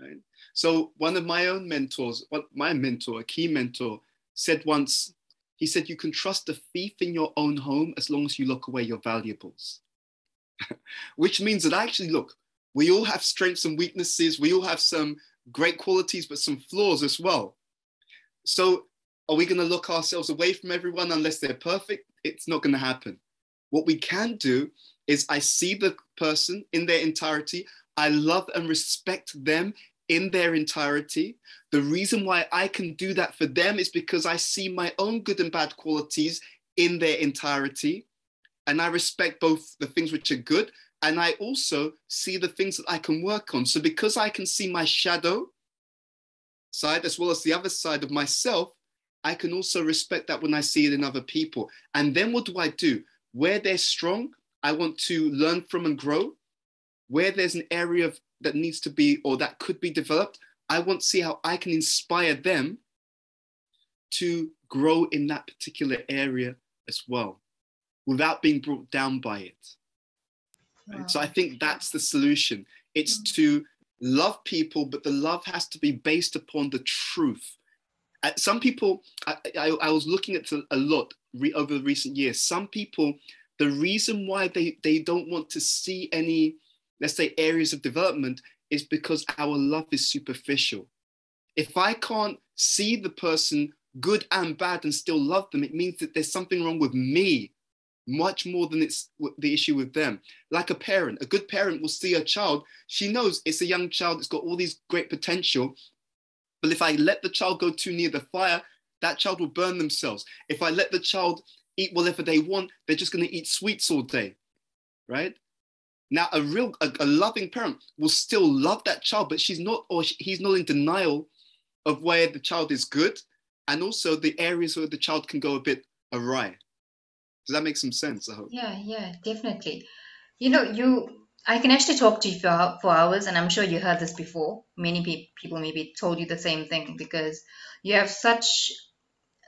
right? So one of my own mentors, my mentor, a key mentor, said once, he said, you can trust a thief in your own home as long as you lock away your valuables. Which means that actually, look, we all have strengths and weaknesses. We all have some great qualities, but some flaws as well. So are we going to lock ourselves away from everyone unless they're perfect? It's not going to happen. What we can do is I see the person in their entirety. I love and respect them in their entirety. The reason why I can do that for them is because I see my own good and bad qualities in their entirety. And I respect both the things which are good, and I also see the things that I can work on. So because I can see my shadow side as well as the other side of myself, I can also respect that when I see it in other people. And then what do I do? Where they're strong, I want to learn from and grow. Where there's an area of, that needs to be or that could be developed, I want to see how I can inspire them to grow in that particular area as well, without being brought down by it. Wow. So I think that's the solution. It's mm. to love people, but the love has to be based upon the truth. Uh, some people, I, I, I was looking at a lot re, over the recent years, some people, the reason why they, they don't want to see any, let's say, areas of development is because our love is superficial. If I can't see the person good and bad and still love them, it means that there's something wrong with me, much more than it's the issue with them. Like a parent, a good parent will see a child. She knows it's a young child. It's got all these great potential. But if I let the child go too near the fire, that child will burn themselves. If I let the child eat whatever they want, they're just going to eat sweets all day, right? Now, a real, a, a loving parent will still love that child, but she's not, or she, he's not in denial of where the child is good, and also the areas where the child can go a bit awry. Does that make some sense, I hope? Yeah, yeah, definitely. You know, you, I can actually talk to you for, for hours, and I'm sure you heard this before. Many pe- people maybe told you the same thing, because you have such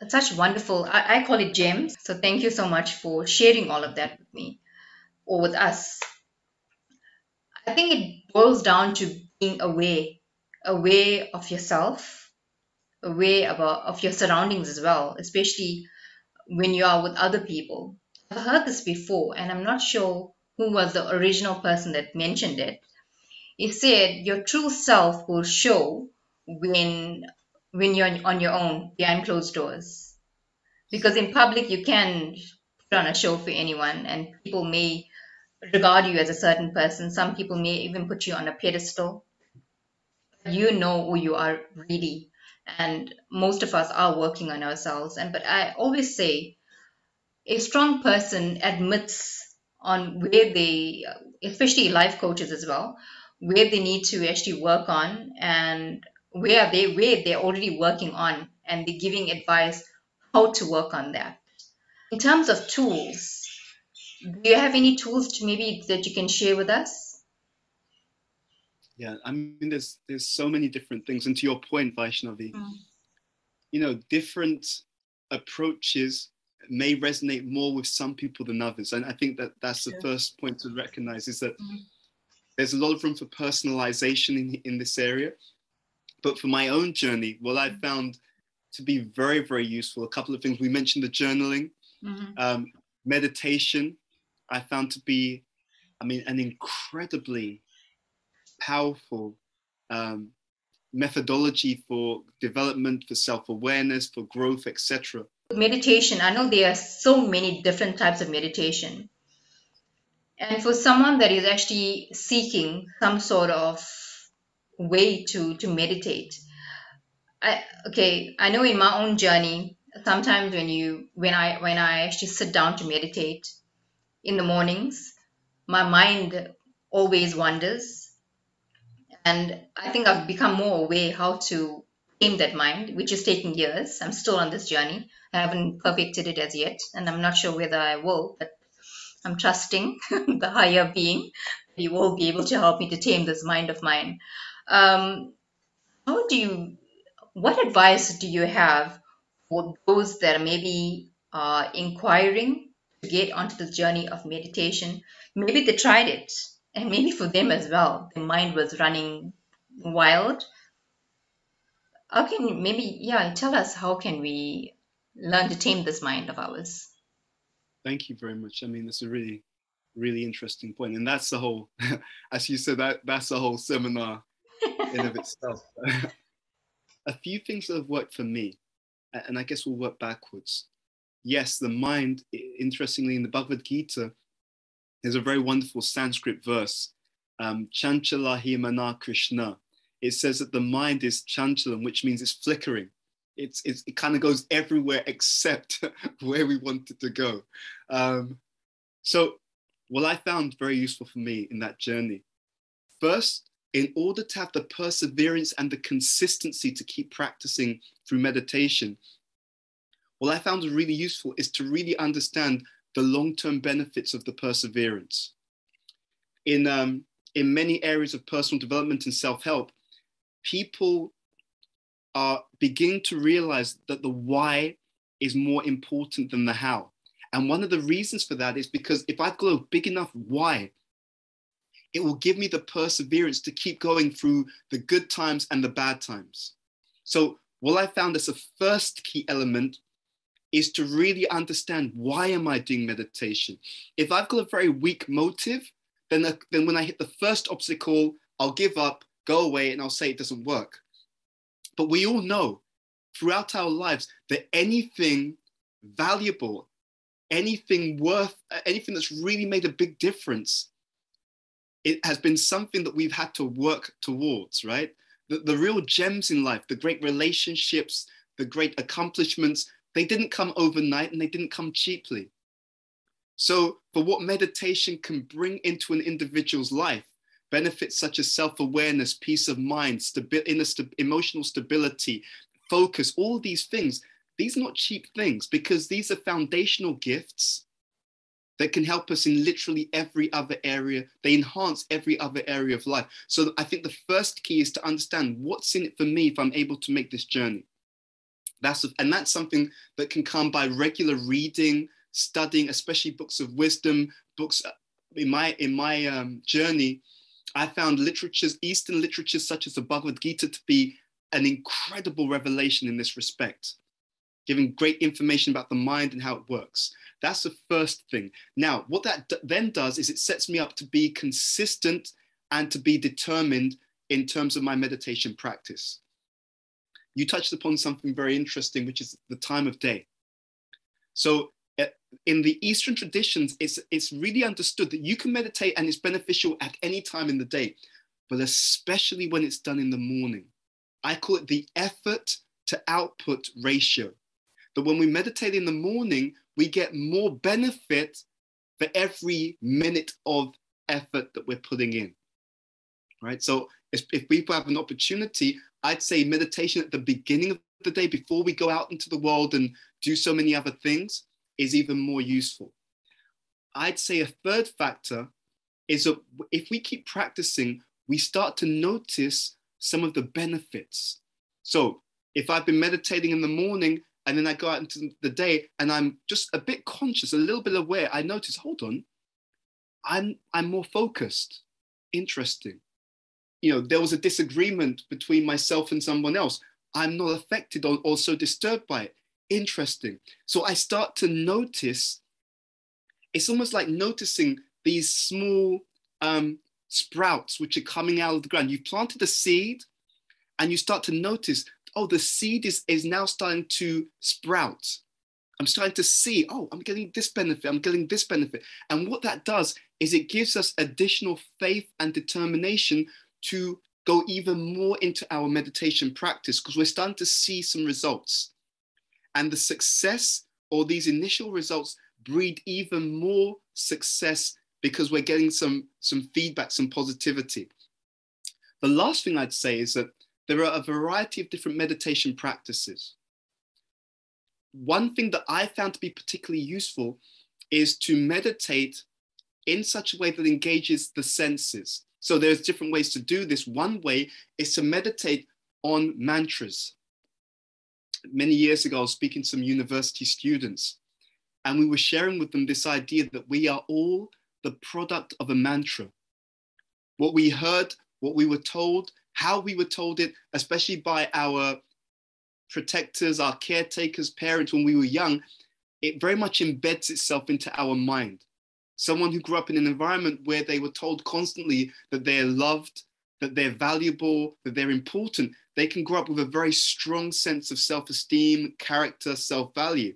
such wonderful, I, I call it gems. So thank you so much for sharing all of that with me, or with us. I think it boils down to being aware, aware of yourself, aware about, of your surroundings as well, especially when you are with other people. I've heard this before, and I'm not sure who was the original person that mentioned it. It said your true self will show when when you're on your own, behind closed doors. Because in public, you can put on a show for anyone, and people may regard you as a certain person. Some people may even put you on a pedestal. You know who you are really. And most of us are working on ourselves. And but I always say, a strong person admits on where they, especially life coaches as well, where they need to actually work on, and where they where they're already working on, and they're giving advice how to work on that. In terms of tools, do you have any tools to maybe that you can share with us? Yeah, I mean, there's there's so many different things. And to your point, Vaishnavi, mm. you know, different approaches may resonate more with some people than others. And I think that that's the yeah. first point to recognize, is that mm. there's a lot of room for personalization in, in this area. But for my own journey, what I mm. found to be very, very useful, a couple of things. We mentioned the journaling, mm-hmm. um, meditation, I found to be, I mean, an incredibly powerful um, methodology for development, for self-awareness, for growth, et cetera. Meditation, I know there are so many different types of meditation. And for someone that is actually seeking some sort of way to, to meditate, I, okay, I know in my own journey, sometimes when you, when I, when I actually sit down to meditate in the mornings, my mind always wanders. And I think I've become more aware how to tame that mind, which is taking years. I'm still on this journey. I haven't perfected it as yet, and I'm not sure whether I will, but I'm trusting the higher being. You will be able to help me to tame this mind of mine. Um, how do you, what advice do you have for those that may be uh, inquiring to get onto the journey of meditation? Maybe they tried it, and maybe for them as well, their mind was running wild. How can, maybe, yeah, tell us, how can we learn to tame this mind of ours? Thank you very much. I mean, that's a really, really interesting point. And that's the whole, as you said, that that's the whole seminar in of itself. A few things that have worked for me, and I guess we'll work backwards. Yes, the mind, interestingly, in the Bhagavad Gita, there's a very wonderful Sanskrit verse, um, Chanchala hi mana Krishna. It says that the mind is chanchalam, which means it's flickering. It's, it's, it kind of goes everywhere except where we want it to go. Um, so what I found very useful for me in that journey, first, in order to have the perseverance and the consistency to keep practicing through meditation, what I found really useful is to really understand the long-term benefits of the perseverance. In, um, in many areas of personal development and self-help, people are beginning to realize that the why is more important than the how. And one of the reasons for that is because if I've got a big enough why, it will give me the perseverance to keep going through the good times and the bad times. So what I found as a first key element is to really understand, why am I doing meditation? If I've got a very weak motive, then, the, then when I hit the first obstacle, I'll give up, go away, and I'll say it doesn't work. But we all know throughout our lives that anything valuable, anything worth, anything that's really made a big difference, it has been something that we've had to work towards, right? The, the real gems in life, the great relationships, the great accomplishments, they didn't come overnight and they didn't come cheaply. So for what meditation can bring into an individual's life, benefits such as self-awareness, peace of mind, stabi- inner st- emotional stability, focus, all these things, these are not cheap things, because these are foundational gifts that can help us in literally every other area. They enhance every other area of life. So I think the first key is to understand what's in it for me if I'm able to make this journey. That's, and that's something that can come by regular reading, studying, especially books of wisdom, books. In my, in my um, journey, I found literatures, Eastern literatures such as the Bhagavad Gita, to be an incredible revelation in this respect, giving great information about the mind and how it works. That's the first thing. Now, what that d- then does is it sets me up to be consistent and to be determined in terms of my meditation practice. You touched upon something very interesting, which is the time of day. So in the Eastern traditions, it's, it's really understood that you can meditate and it's beneficial at any time in the day, but especially when it's done in the morning. I call it the effort to output ratio. That when we meditate in the morning, we get more benefit for every minute of effort that we're putting in, right? So if, if people have an opportunity, I'd say meditation at the beginning of the day before we go out into the world and do so many other things is even more useful. I'd say a third factor is that if we keep practicing, we start to notice some of the benefits. So if I've been meditating in the morning and then I go out into the day and I'm just a bit conscious, a little bit aware, I notice, hold on, I'm, I'm more focused. Interesting. You know, there was a disagreement between myself and someone else. I'm not affected or, or so disturbed by it. Interesting. So I start to notice, it's almost like noticing these small um, sprouts which are coming out of the ground. You've planted a seed and you start to notice, oh, the seed is, is now starting to sprout. I'm starting to see, oh, I'm getting this benefit, I'm getting this benefit. And what that does is it gives us additional faith and determination to go even more into our meditation practice, because we're starting to see some results. And the success, or these initial results, breed even more success because we're getting some, some feedback, some positivity. The last thing I'd say is that there are a variety of different meditation practices. One thing that I found to be particularly useful is to meditate in such a way that engages the senses. So there's different ways to do this. One way is to meditate on mantras. Many years ago, I was speaking to some university students, and we were sharing with them this idea that we are all the product of a mantra. What we heard, what we were told, how we were told it, especially by our protectors, our caretakers, parents when we were young, it very much embeds itself into our mind. Someone who grew up in an environment where they were told constantly that they're loved, that they're valuable, that they're important, they can grow up with a very strong sense of self-esteem, character, self-value.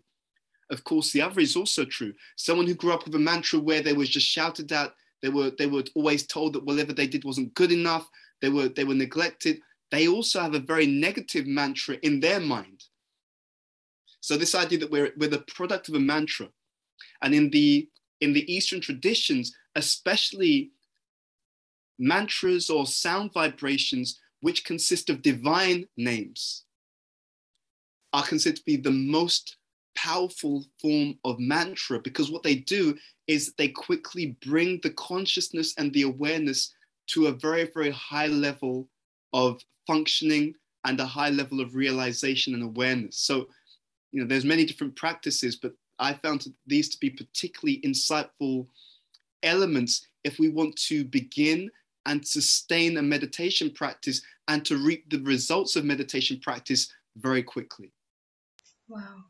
Of course, the other is also true. Someone who grew up with a mantra where they were just shouted at, they were, they were always told that whatever they did wasn't good enough, they were, they were neglected, they also have a very negative mantra in their mind. So this idea that we're, we're the product of a mantra. And in the, in the Eastern traditions, especially mantras or sound vibrations, which consist of divine names, are considered to be the most powerful form of mantra, because what they do is they quickly bring the consciousness and the awareness to a very, very high level of functioning and a high level of realization and awareness. So, you know, there's many different practices, but I found these to be particularly insightful elements if we want to begin and sustain a meditation practice and to reap the results of meditation practice very quickly. Wow,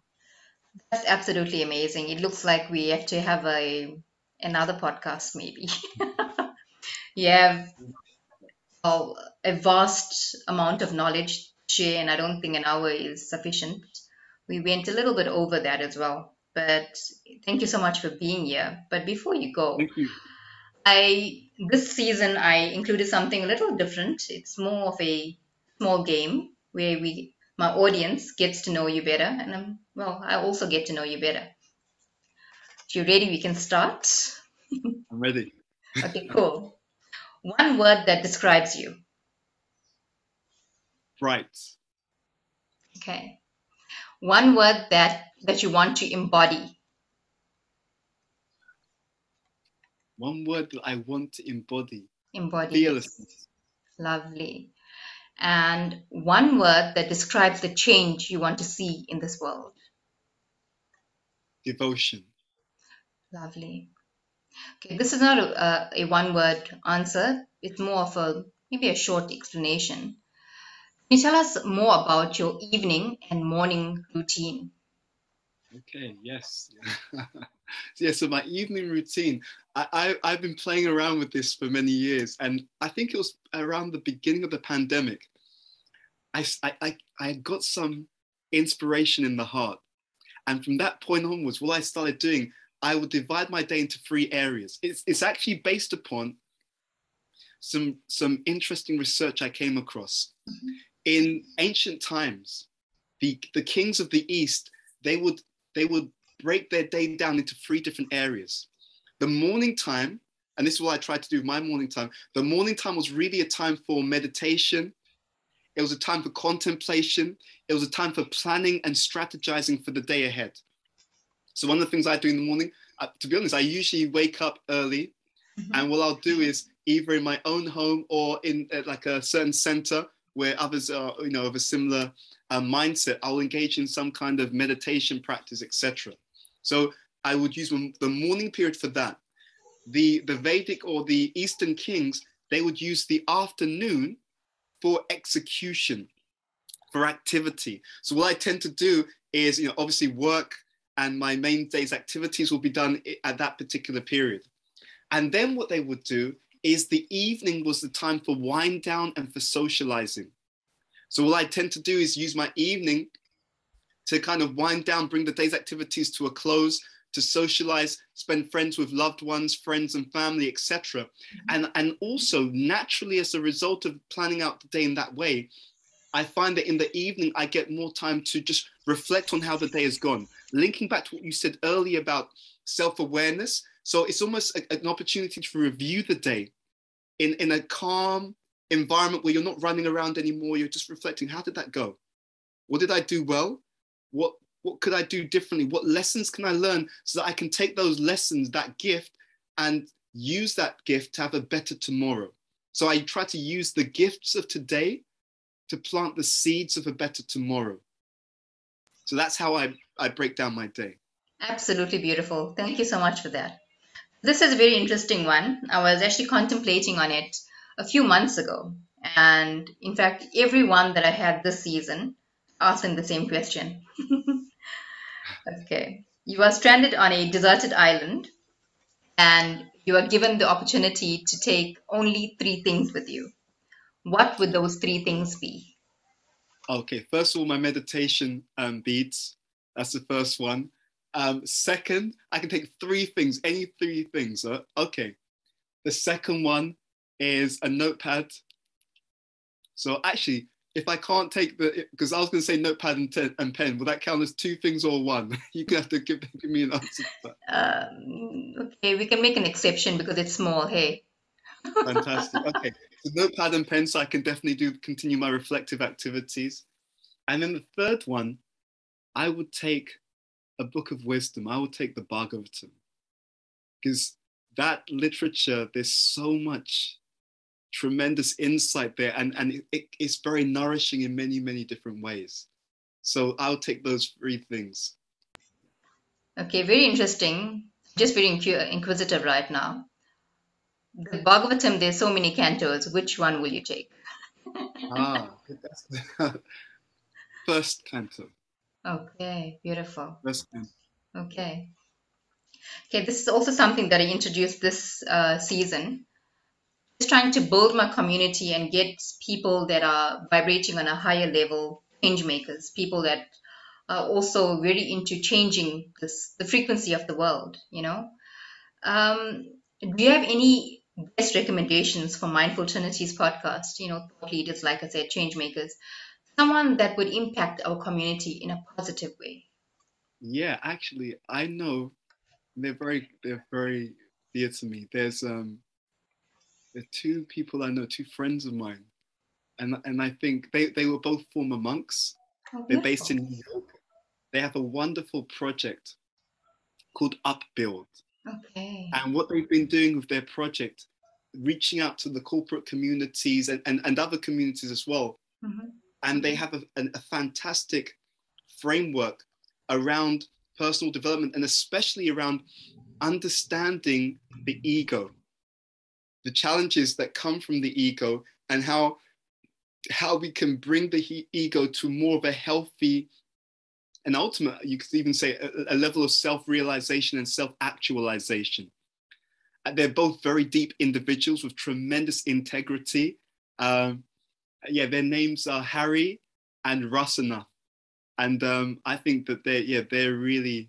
that's absolutely amazing. It looks like we actually have a another podcast maybe. Yeah, well, a vast amount of knowledge to share, and I don't think an hour is sufficient. We went a little bit over that as well, but thank you so much for being here. But before you go, thank you. I, this season, I included something a little different. It's more of a small game where we, my audience gets to know you better. And I'm, well, I also get to know you better. If you're ready, we can start. I'm ready. Okay, cool. One word that describes you. Right. Okay. One word that, that you want to embody. One word that I want to embody. Embody. Fearlessness. Lovely. And one word that describes the change you want to see in this world. Devotion. Lovely. Okay, this is not a, a, a one-word answer. It's more of a, maybe a short explanation. Can you tell us more about your evening and morning routine? Okay, yes. Yeah, so my evening routine, I, I, I've been playing around with this for many years, and I think it was around the beginning of the pandemic. I, I, I got some inspiration in the heart. And from that point onwards, what I started doing, I would divide my day into three areas. It's, it's actually based upon some, some interesting research I came across. Mm-hmm. In ancient times, the, the kings of the East, they would, they would break their day down into three different areas. The morning time, and this is what I tried to do with my morning time, the morning time was really a time for meditation. It was a time for contemplation. It was a time for planning and strategizing for the day ahead. So one of the things I do in the morning, uh, to be honest, I usually wake up early. Mm-hmm. And what I'll do is either in my own home or in uh, like a certain center where others are, you know, of a similar uh, mindset, I'll engage in some kind of meditation practice, et cetera. So I would use the morning period for that. The, the Vedic or the Eastern kings, they would use the afternoon for execution, for activity. So what I tend to do is, you know, obviously work and my main day's activities will be done at that particular period. And then what they would do is the evening was the time for wind down and for socializing. So what I tend to do is use my evening to kind of wind down, bring the day's activities to a close, to socialize, spend friends with loved ones, friends and family, et cetera. And, and also naturally, as a result of planning out the day in that way, I find that in the evening, I get more time to just reflect on how the day has gone. Linking back to what you said earlier about self-awareness. So it's almost a, an opportunity to review the day in, in a calm environment where you're not running around anymore. You're just reflecting, how did that go? What did I do well? What, what could I do differently? What lessons can I learn so that I can take those lessons, that gift, and use that gift to have a better tomorrow? So I try to use the gifts of today to plant the seeds of a better tomorrow. So that's how I, I break down my day. Absolutely beautiful. Thank you so much for that. This is a very interesting one. I was actually contemplating on it a few months ago. And in fact, everyone that I had this season asked them the same question. Okay. You are stranded on a deserted island and you are given the opportunity to take only three things with you. What would those three things be? Okay. First of all, my meditation um, beads. That's the first one. Um, second, I can take three things, any three things. Uh, okay. The second one is a notepad. So actually, if I can't take the, because I was going to say notepad and, ten, and pen, will that count as two things or one? You have to give, give me an answer to that. Um, okay, we can make an exception because it's small, hey. Fantastic. Okay, so notepad and pen, so I can definitely do continue my reflective activities. And then the third one, I would take a book of wisdom. I would take the Bhagavatam, because that literature, there's so much tremendous insight there, and, and it, it, it's very nourishing in many, many different ways. So I'll take those three things. Okay, very interesting. Just very inquis inquisitive right now. The Bhagavatam, there's so many cantos. Which one will you take? Ah, that's the first canto. Okay, beautiful. First canto. Okay. Okay, this is also something that I introduced this uh, season. Just trying to build my community and get people that are vibrating on a higher level, change makers, people that are also really into changing this, the frequency of the world, you know. Um, do you have any best recommendations for Mindful Trinity's podcast? You know, thought leaders, like I said, change makers, someone that would impact our community in a positive way. Yeah, actually, I know they're very, they're very dear to me. There's, um, There are two people I know, two friends of mine. And, and I think they, they were both former monks. Oh, they're based in New York. They have a wonderful project called Upbuild. Okay. And what they've been doing with their project, reaching out to the corporate communities and, and, and other communities as well. Mm-hmm. And they have a, a, a fantastic framework around personal development, and especially around understanding the ego, the challenges that come from the ego, and how, how we can bring the he ego to more of a healthy and ultimate, you could even say, a, a level of self-realization and self-actualization. They're both very deep individuals with tremendous integrity. Um, yeah, their names are Harry and Rasana. And um, I think that they're, yeah, they're really,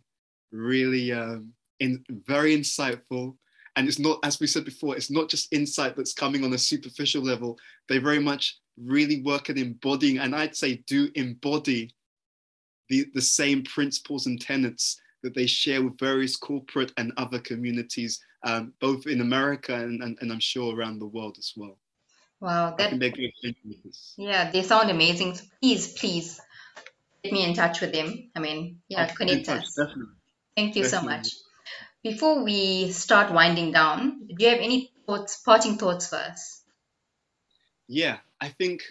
really um, in, very insightful. And it's not, as we said before, it's not just insight that's coming on a superficial level. They very much really work at embodying, and I'd say do embody the, the same principles and tenets that they share with various corporate and other communities, um, both in America and, and, and I'm sure around the world as well. Wow. That, yeah, they sound amazing. So please, please get me in touch with them. I mean, yeah, connect us. Definitely. Thank you definitely. so much. Before we start winding down, do you have any thoughts, parting thoughts for us? Yeah, I think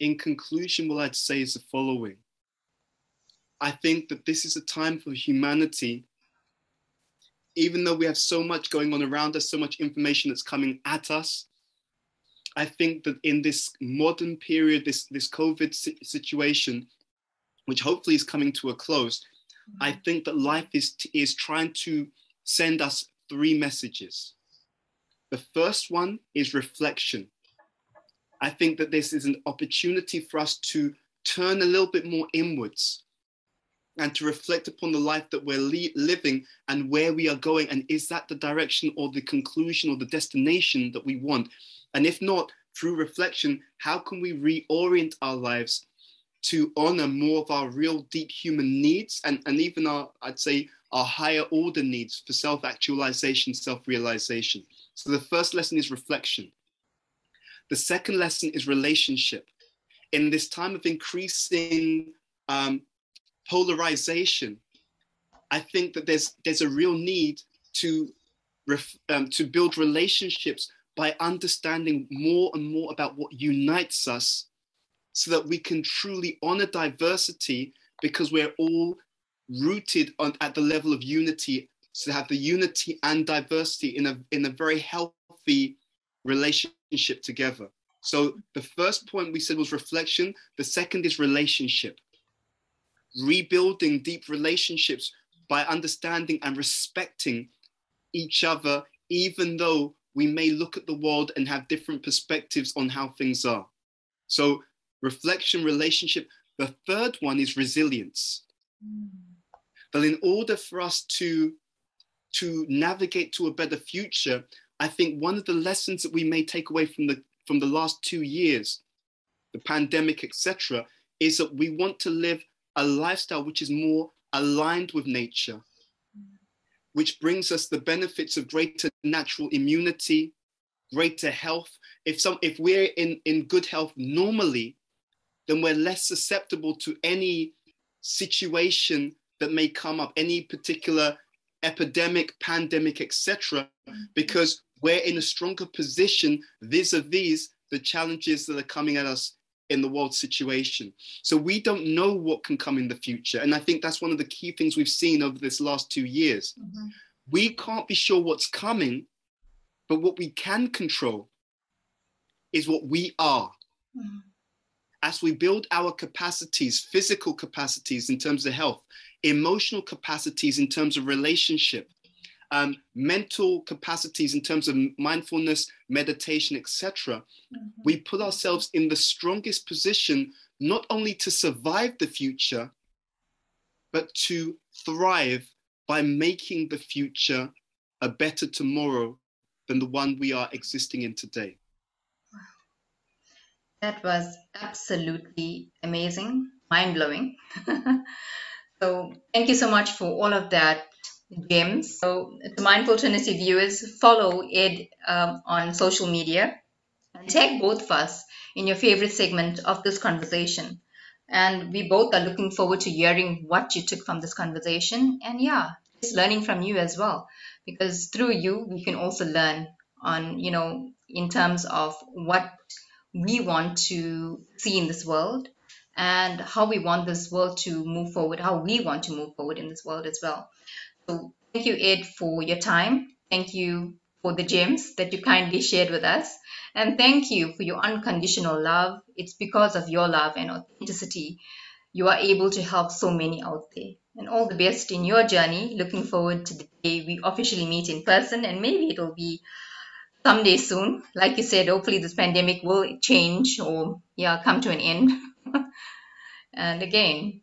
in conclusion, what I'd say is the following. I think that this is a time for humanity, even though we have so much going on around us, so much information that's coming at us. I think that in this modern period, this, this COVID situation, which hopefully is coming to a close, I think that life is, is trying to send us three messages. The first one is reflection. I think that this is an opportunity for us to turn a little bit more inwards and to reflect upon the life that we're li- living and where we are going. And is that the direction or the conclusion or the destination that we want? And if not, through reflection, how can we reorient our lives to honor more of our real deep human needs and, and even our, I'd say, our higher order needs for self-actualization, self-realization. So the first lesson is reflection. The second lesson is relationship. In this time of increasing um, polarization, I think that there's, there's a real need to, ref, um, to build relationships by understanding more and more about what unites us so that we can truly honor diversity, because we're all rooted on, at the level of unity, so to have the unity and diversity in a, in a very healthy relationship together. So the first point we said was reflection. The second is relationship. Rebuilding deep relationships by understanding and respecting each other, even though we may look at the world and have different perspectives on how things are. So reflection, relationship. The third one is resilience. Mm. But in order for us to, to navigate to a better future, I think one of the lessons that we may take away from the, from the last two years, the pandemic, et cetera, is that we want to live a lifestyle which is more aligned with nature, which brings us the benefits of greater natural immunity, greater health. If some, if we're in, in good health normally, then we're less susceptible to any situation that may come up, any particular epidemic, pandemic, et cetera, because we're in a stronger position vis-a-vis the challenges that are coming at us in the world situation. So we don't know what can come in the future. And I think that's one of the key things we've seen over this last two years. Mm-hmm. We can't be sure what's coming, but what we can control is what we are. Mm-hmm. As we build our capacities, physical capacities in terms of health, emotional capacities in terms of relationship, um, mental capacities in terms of mindfulness, meditation, et cetera, mm-hmm. we put ourselves in the strongest position, not only to survive the future, but to thrive by making the future a better tomorrow than the one we are existing in today. Wow. That was absolutely amazing, mind-blowing. So thank you so much for all of that, James. So the Mindful Trinity viewers, follow Ed um, on social media and tag both of us in your favorite segment of this conversation. And we both are looking forward to hearing what you took from this conversation. And yeah, just learning from you as well, because through you, we can also learn on, you know, in terms of what we want to see in this world and how we want this world to move forward, how we want to move forward in this world as well. So thank you, Ed, for your time. Thank you for the gems that you kindly shared with us. And thank you for your unconditional love. It's because of your love and authenticity you are able to help so many out there. And all the best in your journey. Looking forward to the day we officially meet in person. And maybe it'll be someday soon. Like you said, hopefully this pandemic will change or yeah, come to an end. And again,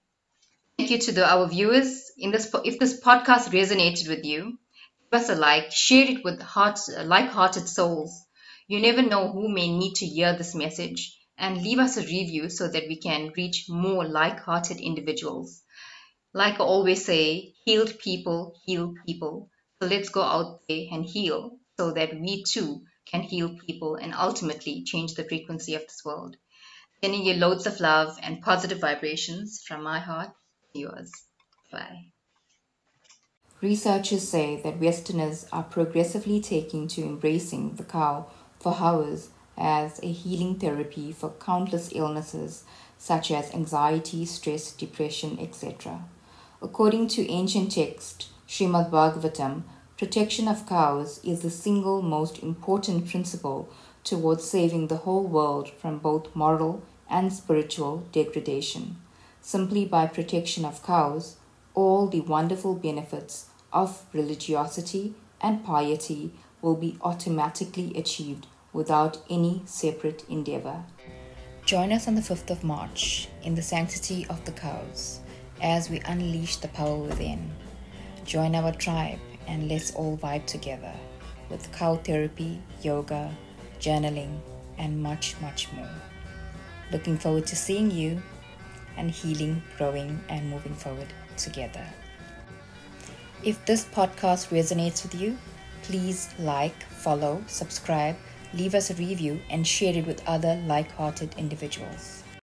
thank you to the, our viewers. In this, if this podcast resonated with you, give us a like, share it with heart, like-hearted souls. You never know who may need to hear this message, and leave us a review so that we can reach more like-hearted individuals. Like I always say, healed people heal people. So let's go out there and heal so that we too can heal people and ultimately change the frequency of this world. Sending you loads of love and positive vibrations from my heart to yours. Bye. Researchers say that Westerners are progressively taking to embracing the cow for hours as a healing therapy for countless illnesses such as anxiety, stress, depression, et cetera. According to ancient text, Srimad Bhagavatam, protection of cows is the single most important principle towards saving the whole world from both moral and spiritual degradation. Simply by protection of cows, all the wonderful benefits of religiosity and piety will be automatically achieved without any separate endeavor. Join us on the fifth of March in the sanctity of the cows as we unleash the power within. Join our tribe and let's all vibe together with cow therapy, yoga, journaling, and much, much more. Looking forward to seeing you and healing, growing, and moving forward together. If this podcast resonates with you, please like, follow, subscribe, leave us a review, and share it with other like-hearted individuals.